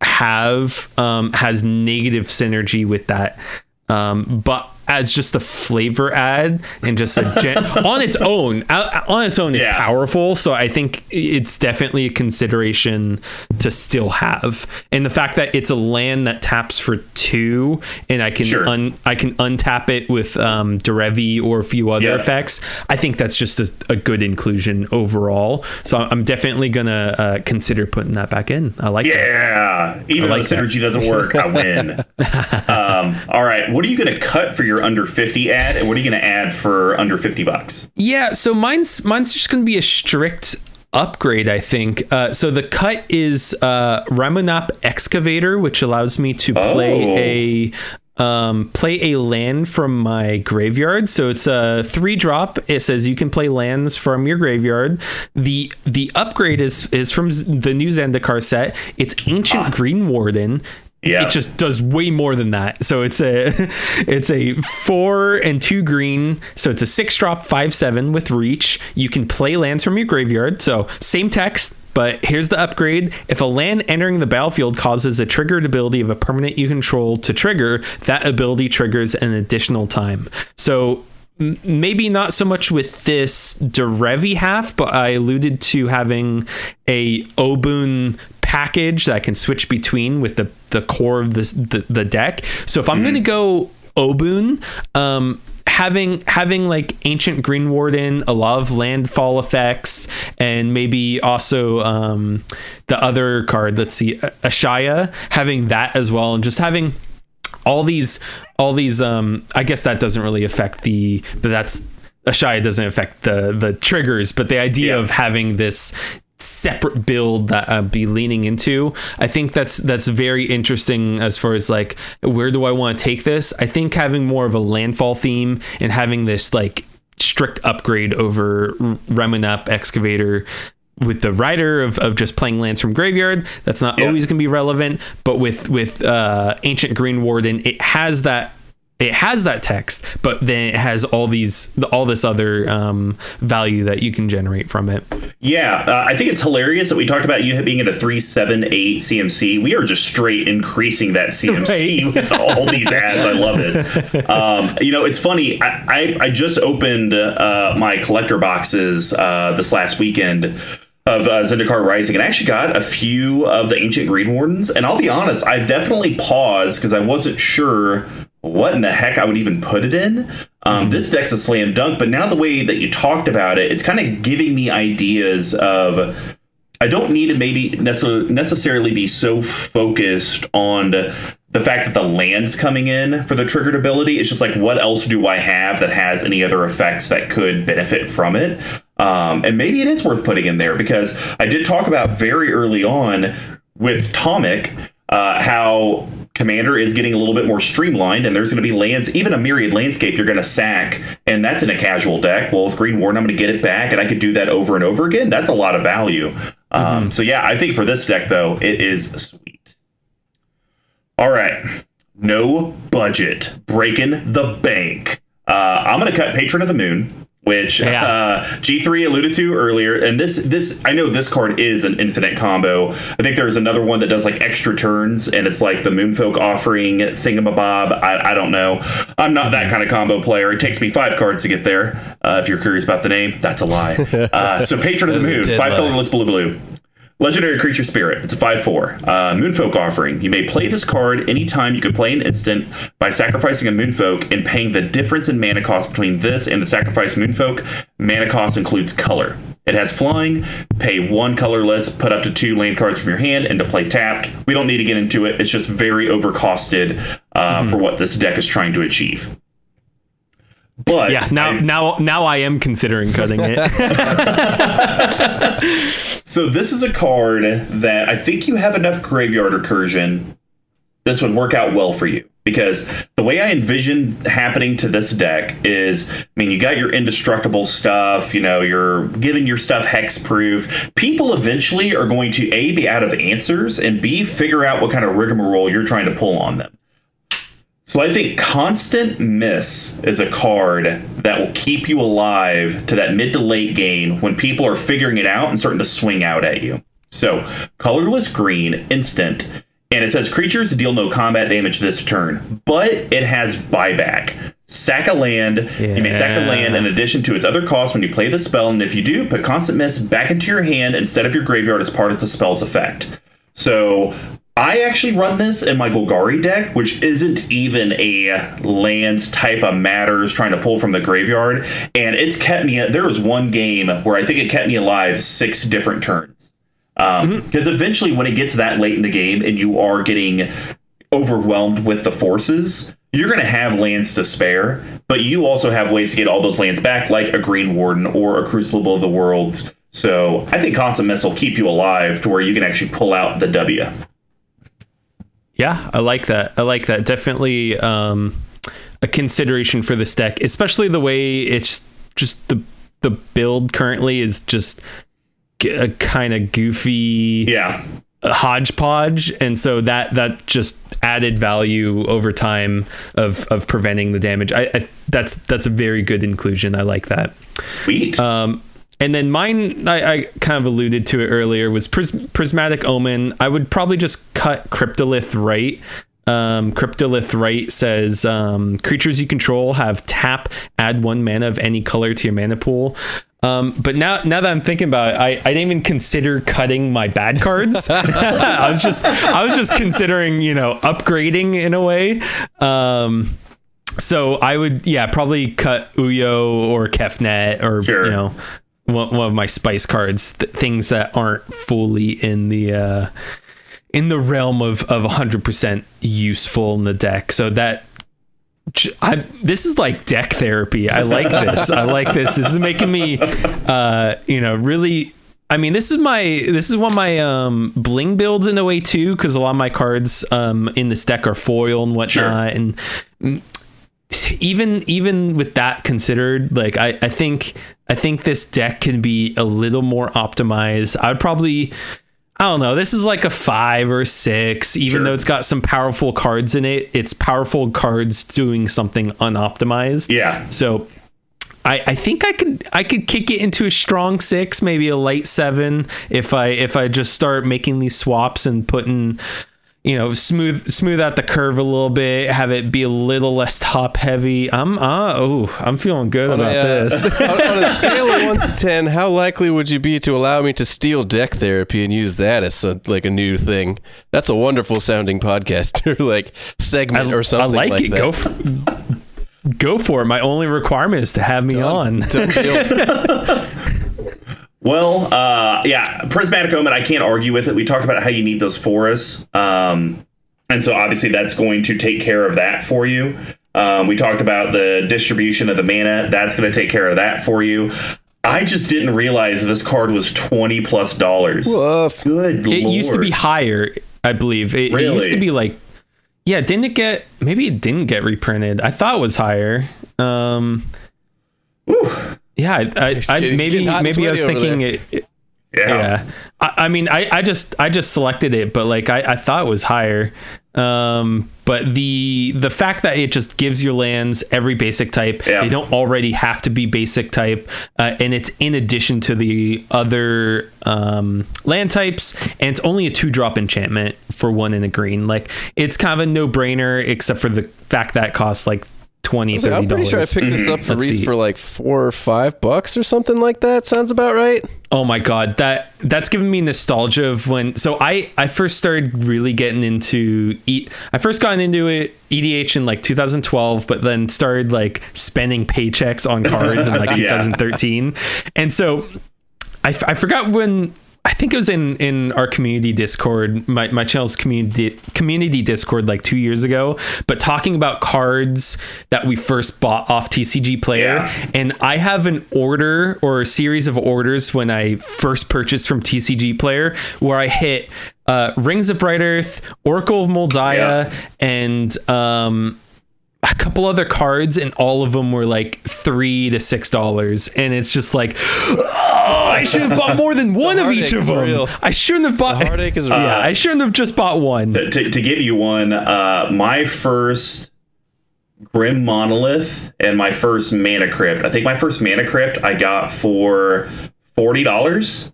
have um, has negative synergy with that. Um, but as just a flavor add and just a gen- on its own, on its own, it's yeah. powerful. So I think it's definitely a consideration to still have. And the fact that it's a land that taps for two, and I can sure. un- I can untap it with um, Derevi or a few other yeah. effects. I think that's just a, a good inclusion overall. So I'm definitely gonna uh, consider putting that back in. I like. Yeah, that. Even like though the synergy doesn't work, I win. um, all right. What are you going to cut for your under fifty ad, and what are you going to add for under fifty bucks? Yeah, so mine's mine's just going to be a strict upgrade, I think. Uh, so the cut is uh, Ramunap Excavator, which allows me to play oh. a um, play a land from my graveyard. So it's a three drop. It says you can play lands from your graveyard. The the upgrade is is from the new Zendikar set. It's Ancient ah. Green Warden. Yeah. It just does way more than that. So it's a it's a four and two green. So it's a six drop five seven with reach. You can play lands from your graveyard. So same text, but here's the upgrade. If a land entering the battlefield causes a triggered ability of a permanent you control to trigger, that ability triggers an additional time. So maybe not so much with this Derevi half, but I alluded to having a Obuun package that I can switch between with the the core of this the, the deck. So if I'm mm. going to go Obuun, um having having like Ancient Green Warden, a lot of landfall effects, and maybe also um the other card, let's see, Ashaya, having that as well, and just having all these all these um I guess that doesn't really affect the but that's Ashaya doesn't affect the the triggers, but the idea yeah. of having this separate build that I'd be leaning into, I think that's that's very interesting as far as like, where do I want to take this? I think having more of a landfall theme and having this like strict upgrade over Ramunap Excavator with the rider of, of just playing lands from graveyard, that's not yeah. always going to be relevant, but with with uh Ancient Green Warden, it has that It has that text, but then it has all these, all this other um, value that you can generate from it. Yeah, uh, I think it's hilarious that we talked about you being at a three, seven, eight C M C. We are just straight increasing that C M C right. with all these ads. I love it. Um, you know, it's funny. I I, I just opened uh, my collector boxes uh, this last weekend. of uh, Zendikar Rising, and I actually got a few of the Ancient Greed Wardens, and I'll be honest, I definitely paused because I wasn't sure what in the heck I would even put it in. Um, this deck's a slam dunk, but now the way that you talked about it, it's kind of giving me ideas of... I don't need to maybe necessarily be so focused on the fact that the land's coming in for the triggered ability. It's just like, what else do I have that has any other effects that could benefit from it? Um, and maybe it is worth putting in there, because I did talk about very early on with Tomic uh, how Commander is getting a little bit more streamlined, and there's going to be lands, even a Myriad Landscape, you're going to sack, and that's in a casual deck. Well, with Green Warden, I'm going to get it back, and I could do that over and over again. That's a lot of value. Um, mm-hmm. So yeah, I think for this deck, though, it is sweet. All right. No budget. Breaking the bank. Uh, I'm going to cut Patron of the Moon, which yeah. uh, G three alluded to earlier. And this, this I know this card is an infinite combo. I think there's another one that does like extra turns, and it's like the Moonfolk Offering thingamabob. I, I don't know. I'm not that kind of combo player. It takes me five cards to get there. Uh, if you're curious about the name, that's a lie. Uh, so Patron of the Moon, five colorless blue blue. Legendary Creature Spirit. It's a five four. Uh, Moonfolk Offering. You may play this card anytime you could play an instant by sacrificing a Moonfolk and paying the difference in mana cost between this and the sacrificed Moonfolk. Mana cost includes color. It has flying. Pay one colorless, put up to two land cards from your hand, and to play tapped. We don't need to get into it. It's just very overcosted uh, mm-hmm. for what this deck is trying to achieve. But yeah, now I, now now I am considering cutting it. So this is a card that I think you have enough graveyard recursion. This would work out well for you, because the way I envision happening to this deck is, I mean, you got your indestructible stuff, you know, you're giving your stuff hexproof. People eventually are going to A, be out of answers, and B, figure out what kind of rigmarole you're trying to pull on them. So I think Constant Miss is a card that will keep you alive to that mid to late game when people are figuring it out and starting to swing out at you. So colorless green, instant, and it says creatures deal no combat damage this turn, but it has buyback. Sack a land. Yeah. You may sack a land in addition to its other cost when you play the spell, and if you do, put Constant Miss back into your hand instead of your graveyard as part of the spell's effect. So I actually run this in my Golgari deck, which isn't even a lands type of matters trying to pull from the graveyard. And it's kept me, there was one game where I think it kept me alive six different turns. Because um, mm-hmm. eventually when it gets that late in the game and you are getting overwhelmed with the forces, you're going to have lands to spare, but you also have ways to get all those lands back, like a Green Warden or a Crucible of the Worlds. So I think Constant Miss will keep you alive to where you can actually pull out the W. Yeah, I like that. I like that. Definitely um, a consideration for this deck, especially the way it's just the the build currently is just a kind of goofy yeah. hodgepodge. And so that that just added value over time of, of preventing the damage. I, I that's that's a very good inclusion. I like that. Sweet. Um, and then mine, I, I kind of alluded to it earlier, was Prism- Prismatic Omen. I would probably just cut Cryptolith Rite. Um, Cryptolith Rite says um, creatures you control have tap, add one mana of any color to your mana pool. Um, but now, now that I'm thinking about it, I, I didn't even consider cutting my bad cards. I was just, I was just considering, you know, upgrading in a way. Um, so I would, yeah, probably cut Uyo or Kefnet or sure. you know. One of my spice cards, th- things that aren't fully in the uh, in the realm of of one hundred percent useful in the deck. So that I, this is like deck therapy. I like this. I like this. This is making me, uh, you know, really. I mean, this is my this is one of my um, bling builds in a way too, because a lot of my cards um, in this deck are foil and whatnot, sure. and even even with that considered, like I, I think. I think this deck can be a little more optimized. I would probably, I don't know, this is like a five or six, even sure. though it's got some powerful cards in it. It's powerful cards doing something unoptimized. Yeah. So I, I think I could I could kick it into a strong six, maybe a light seven, if I if I just start making these swaps and putting, you know, smooth smooth out the curve a little bit, have it be a little less top heavy. I'm uh oh, I'm feeling good on about a, uh, this. on, on a scale of one to ten, how likely would you be to allow me to steal deck therapy and use that as a, like a new thing? That's a wonderful sounding podcast or like segment I, or something. I like, like it. That. Go for, go for it. My only requirement is to have me done, on. Done Well, uh, yeah, Prismatic Omen, I can't argue with it. We talked about how you need those forests. Um, and so obviously that's going to take care of that for you. Um, we talked about the distribution of the mana. That's going to take care of that for you. I just didn't realize this card was twenty plus dollars. Woof. Good Lord. It used to be higher, I believe. It, really? It used to be like, yeah, didn't it get, maybe it didn't get reprinted. I thought it was higher. Um, Woo. Yeah, I, I, I maybe maybe I was thinking it, it. Yeah, yeah. I, I mean, I, I just I just selected it, but like I, I thought it was higher. Um, but the the fact that it just gives your lands every basic type, yeah. they don't already have to be basic type, uh, and it's in addition to the other um, land types, and it's only a two drop enchantment for one in a green. Like it's kind of a no brainer, except for the fact that it costs like. twenty, like, I'm pretty sure I picked mm-hmm. this up for Let's Reese see. for like four or five bucks or something like that. Sounds about right. Oh my God. That that's giving me nostalgia of when, so I, I first started really getting into eat. I first got into it E D H in like two thousand twelve, but then started like spending paychecks on cards in like yeah. two thousand thirteen. And so I, I forgot when, I think it was in, in our community Discord, my, my channel's community community Discord like two years ago, but talking about cards that we first bought off T C G Player. Yeah. And I have an order or a series of orders when I first purchased from T C G Player where I hit uh, Rings of Bright Earth, Oracle of Mul Daya, yeah. and um, a couple other cards, and all of them were like three to six dollars, and it's just like, oh, I should have bought more than one of each of them. Real. I shouldn't have bought. The heartache is real. Yeah, I shouldn't have just bought one. To, to, to give you one, uh, my first Grim Monolith and my first Mana Crypt. I think my first Mana Crypt I got for forty dollars,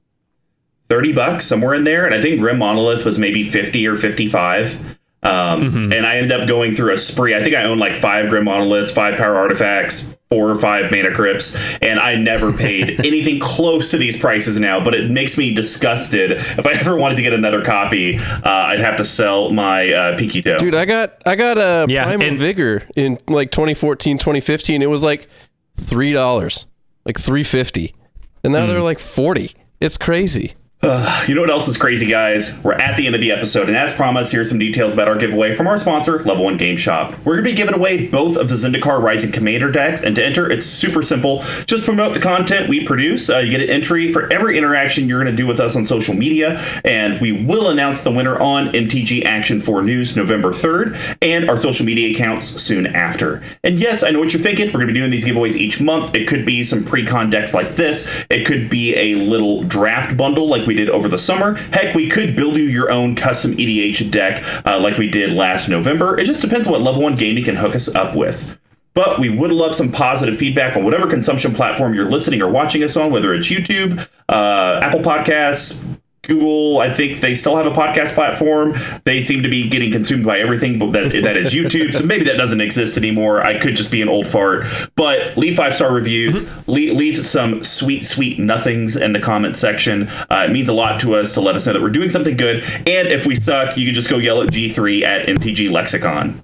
thirty bucks somewhere in there, and I think Grim Monolith was maybe fifty or fifty-five. Um, mm-hmm. And I ended up going through a spree. I think I owned like five Grim Monoliths, five Power Artifacts, four or five Mana Crypts, and I never paid anything close to these prices now, but it makes me disgusted. If I ever wanted to get another copy, uh, I'd have to sell my uh, Pikito. Dude, I got I got a yeah, Primal and- Vigor in like twenty fourteen, twenty fifteen. It was like three dollars, like three fifty. And now mm. they're like forty. It's crazy. Uh, you know what else is crazy, guys? We're at the end of the episode, and as promised, here's some details about our giveaway from our sponsor, Level One Game Shop. We're going to be giving away both of the Zendikar Rising Commander decks, and to enter, it's super simple. Just promote the content we produce. Uh, you get an entry for every interaction you're going to do with us on social media, and we will announce the winner on M T G Action four News November third, and our social media accounts soon after. And yes, I know what you're thinking. We're going to be doing these giveaways each month. It could be some pre-con decks like this. It could be a little draft bundle like we did over the summer. Heck, we could build you your own custom E D H deck uh, like we did last November. It just depends on what Level One Gaming can hook us up with. But we would love some positive feedback on whatever consumption platform you're listening or watching us on, whether it's YouTube, uh, Apple Podcasts, Google. I think they still have a podcast platform. They seem to be getting consumed by everything that that is YouTube, so maybe that doesn't exist anymore. I could just be an old fart. But leave five-star reviews. Mm-hmm. Le- leave some sweet, sweet nothings in the comment section. Uh, it means a lot to us to let us know that we're doing something good. And if we suck, you can just go yell at G three at M T G Lexicon.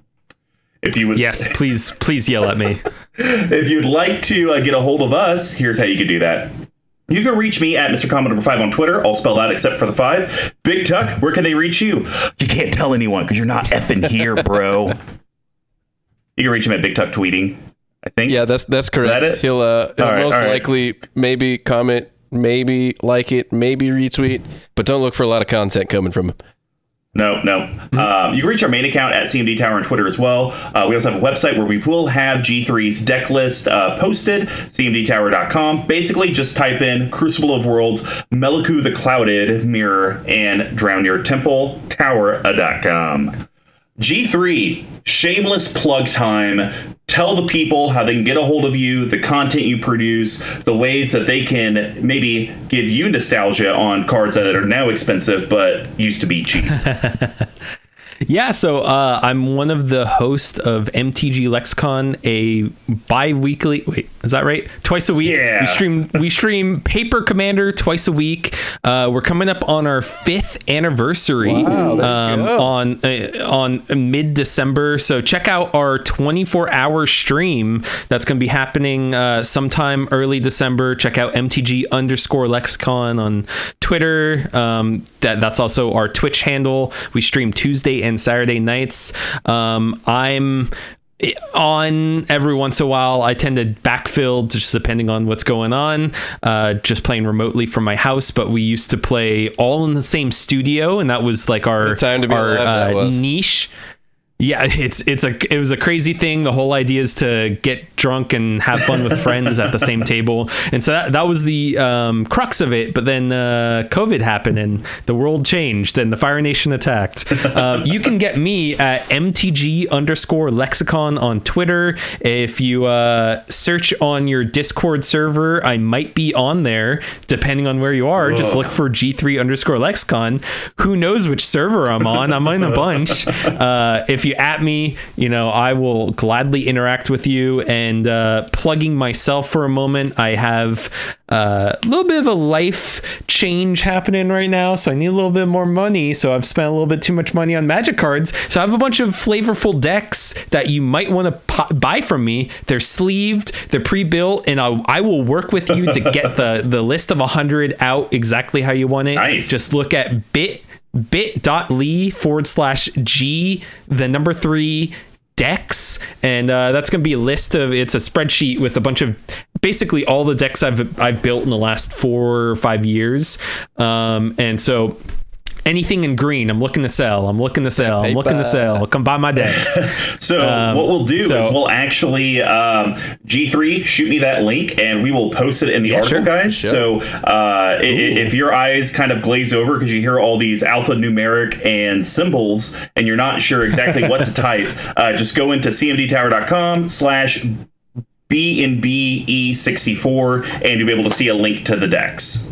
If you would, yes, please, please yell at me. If you'd like to uh, get a hold of us, here's how you can do that. You can reach me at Mister Comment number five on Twitter, all spelled out except for the five. Big Tuck, where can they reach you? You can't tell anyone because you're not effing here, bro. You can reach him at Big Tuck Tweeting, I think. Yeah, that's that's correct. That he'll uh, he'll right, most right. likely maybe comment, maybe like it, maybe retweet, but don't look for a lot of content coming from him. No, no. Mm-hmm. Um, you can reach our main account at C M D Tower on Twitter as well. Uh, we also have a website where we will have G three's deck list uh, posted, c m d tower dot com. Basically, just type in Crucible of Worlds, Meliku the Clouded Mirror, and Drown Your Temple, tower dot com. G three, shameless plug time. Tell the people how they can get a hold of you, the content you produce, the ways that they can maybe give you nostalgia on cards that are now expensive but used to be cheap. Yeah, so uh, I'm one of the hosts of M T G Lexicon, a bi-weekly, wait, is that right? Twice a week. Yeah. We stream, we stream Paper Commander twice a week. Uh, we're coming up on our fifth anniversary wow, um, on uh, on mid-December. So check out our twenty-four hour stream that's going to be happening uh, sometime early December. Check out M T G underscore Lexicon on Twitter. Um, that that's also our Twitch handle. We stream Tuesday and Saturday nights. Um, I'm on every once in a while. I tend to backfill just depending on what's going on, uh, just playing remotely from my house. But we used to play all in the same studio, and that was like our, time to be our alive, uh, niche. Yeah, it's it's a it was a crazy thing. The whole idea is to get drunk and have fun with friends at the same table, and so that, that was the um, crux of it. But then uh, COVID happened, and the world changed, and the Fire Nation attacked. Uh, you can get me at M T G underscore Lexicon on Twitter. If you uh, search on your Discord server, I might be on there, depending on where you are. Whoa. Just look for G three underscore Lexicon. Who knows which server I'm on? I'm on a bunch. Uh, if you at me, you know, I will gladly interact with you. And uh, plugging myself for a moment, I have uh, a little bit of a life change happening right now, so I need a little bit more money. So I've spent a little bit too much money on Magic cards. So I have a bunch of flavorful decks that you might want to po- buy from me. They're sleeved, they're pre-built, and I'll, I will work with you to get the the list of one hundred out exactly how you want it. Nice. Just look at bit. bit.ly forward slash G the number three decks, and uh that's gonna be a list of, it's a spreadsheet with a bunch of basically all the decks I've I've built in the last four or five years. Um and so anything in green, I'm looking to sell. I'm looking to sell. I'm looking to sell. Come buy my decks. So um, what we'll do so, is we'll actually um, G three, shoot me that link, and we will post it in the yeah, article, sure, guys. Sure. So uh, if your eyes kind of glaze over because you hear all these alphanumeric and symbols, and you're not sure exactly what to type, uh, just go into cmdtower.com slash BNBE64, and you'll be able to see a link to the decks.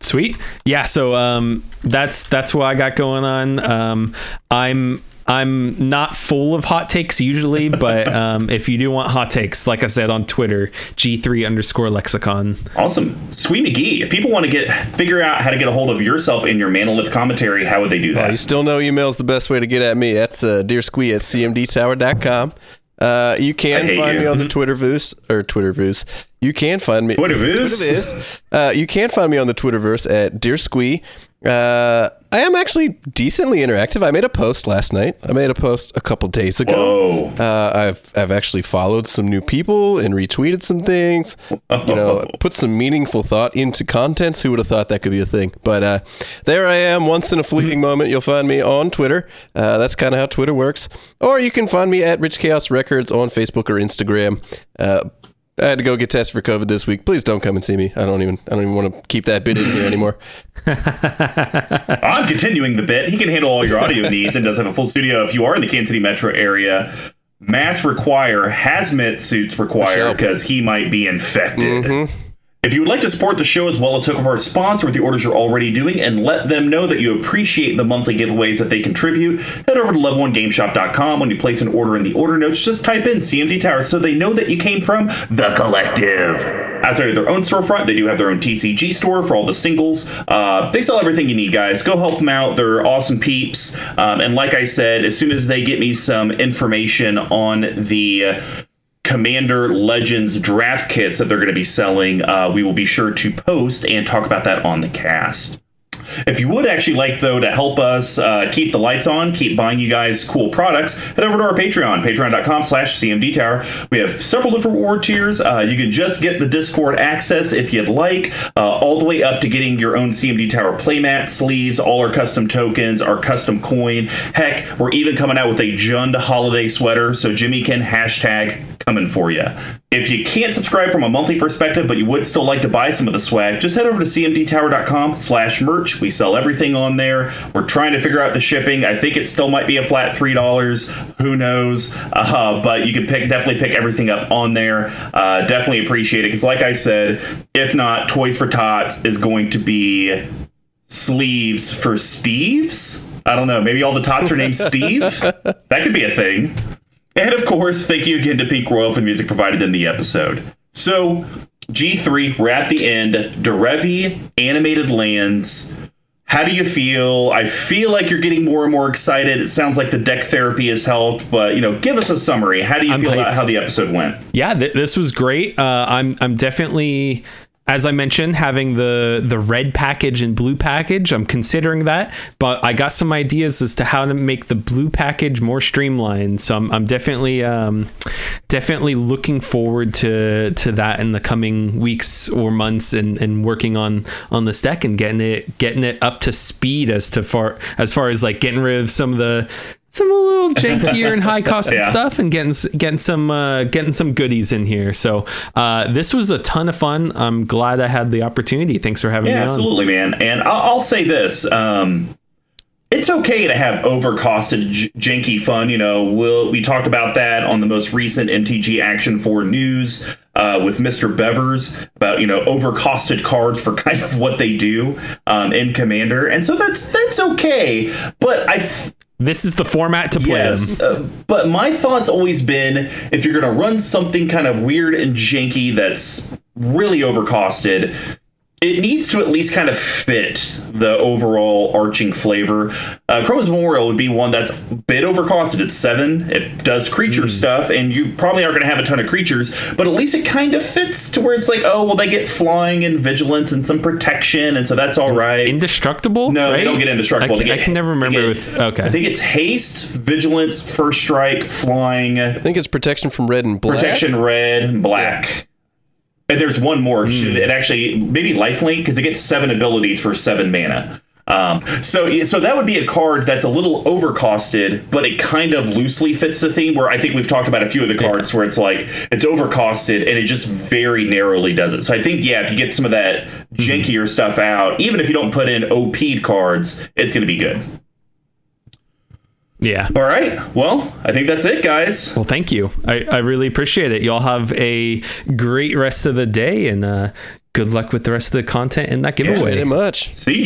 Sweet. Yeah, so um that's that's what I got going on. um i'm i'm not full of hot takes usually, but um if you do want hot takes, like I said, on Twitter, G three underscore Lexicon. Awesome. Sweet McGee, if people want to get figure out how to get a hold of yourself in your Manolith commentary, how would they do that? Oh, you still know email's the best way to get at me. That's uh dear Squee at cmdtower dot com. Uh, you can find you. me on the Twitterverse or Twitterverse. You can find me Twitterverse. Uh, you can find me on the Twitterverse at Dear Squee. Uh, I am actually decently interactive. I made a post last night. I made a post a couple days ago. Whoa. Uh, I've I've actually followed some new people and retweeted some things. Whoa. You know, put some meaningful thought into contents. Who would have thought that could be a thing? But uh, there I am. Once in a fleeting mm-hmm. moment, you'll find me on Twitter. Uh, that's kind of how Twitter works. Or you can find me at Rich Chaos Records on Facebook or Instagram. Uh, I had to go get tested for COVID this week. Please don't come and see me. I don't even I don't even want to keep that bit in here anymore. I'm continuing the bit. He can handle all your audio needs and does have a full studio. If you are in the Kansas City metro area, masks require, hazmat suits require, because he might be infected. Mm-hmm. If you would like to support the show as well as hook up our sponsor with the orders you're already doing and let them know that you appreciate the monthly giveaways that they contribute, head over to level one game shop dot com. When you place an order in the order notes, just type in C M D Tower so they know that you came from The Collective. Outside of their own storefront, they do have their own T C G store for all the singles. Uh, they sell everything you need, guys. Go help them out. They're awesome peeps. Um, and like I said, as soon as they get me some information on the Commander Legends draft kits that they're going to be selling, uh, we will be sure to post and talk about that on the cast. If you would actually like, though, to help us uh, keep the lights on, keep buying you guys cool products, head over to our Patreon, patreon.com slash cmdtower. We have several different reward tiers. Uh, you can just get the Discord access if you'd like, uh, all the way up to getting your own C M D Tower playmat, sleeves, all our custom tokens, our custom coin. Heck, we're even coming out with a Jund holiday sweater, so Jimmy can hashtag coming for you. If you can't subscribe from a monthly perspective, but you would still like to buy some of the swag, just head over to cmdtower.com slash merch. We sell everything on there. We're trying to figure out the shipping. I think it still might be a flat three dollars. Who knows? Uh, but you can pick, definitely pick everything up on there. Uh, definitely appreciate it. Because like I said, if not, Toys for Tots is going to be sleeves for Steve's. I don't know. Maybe all the tots are named Steve. That could be a thing. And of course, thank you again to Pink Royal for the music provided in the episode. So G three, we're at the end. Derevi, Animated Lands. How do you feel? I feel like you're getting more and more excited. It sounds like the deck therapy has helped, but, you know, give us a summary. How do you I'm feel hyped. About how the episode went? Yeah, th- this was great. Uh, I'm I'm definitely, as I mentioned, having the, the red package and blue package. I'm considering that, but I got some ideas as to how to make the blue package more streamlined. So I'm I'm definitely um, definitely looking forward to to that in the coming weeks or months, and, and working on on this deck and getting it getting it up to speed as to far as far as like getting rid of some of the some little jankier and high cost yeah. stuff, and getting getting some uh, getting some goodies in here. So uh, this was a ton of fun. I'm glad I had the opportunity. Thanks for having yeah, me on. Absolutely, man. And I'll, I'll say this. Um, it's okay to have overcosted j- janky fun. You know, we'll, we talked about that on the most recent M T G Action four news uh, with Mister Bevers about, you know, overcosted cards for kind of what they do um, in Commander. And so that's that's okay. But I... Th- This is the format to play. Yes, uh, but my thought's always been, if you're going to run something kind of weird and janky that's really overcosted, it needs to at least kind of fit the overall arching flavor. Uh, Chroma's Memorial would be one that's a bit overcosted. It's seven. It does creature mm. stuff, and you probably aren't going to have a ton of creatures, but at least it kind of fits to where it's like, oh, well, they get flying and vigilance and some protection, and so that's all right. Indestructible? No, right? They don't get indestructible. I can, get, I can never remember. Get, with okay. I think it's haste, vigilance, first strike, flying. I think it's protection from red and black. Protection red and black. Yeah. And there's one more. Mm. It actually, maybe Lifelink, because it gets seven abilities for seven mana. Um, so so that would be a card that's a little overcosted, but it kind of loosely fits the theme, where I think we've talked about a few of the cards yeah. where it's like, it's overcosted and it just very narrowly does it. So I think, yeah, if you get some of that jankier mm. stuff out, even if you don't put in O P'd cards, it's going to be good. Yeah. All right. Well, I think that's it, guys. Well, thank you. I, I really appreciate it. Y'all have a great rest of the day, and uh, good luck with the rest of the content and that giveaway. Yeah, thank you very much. See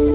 ya.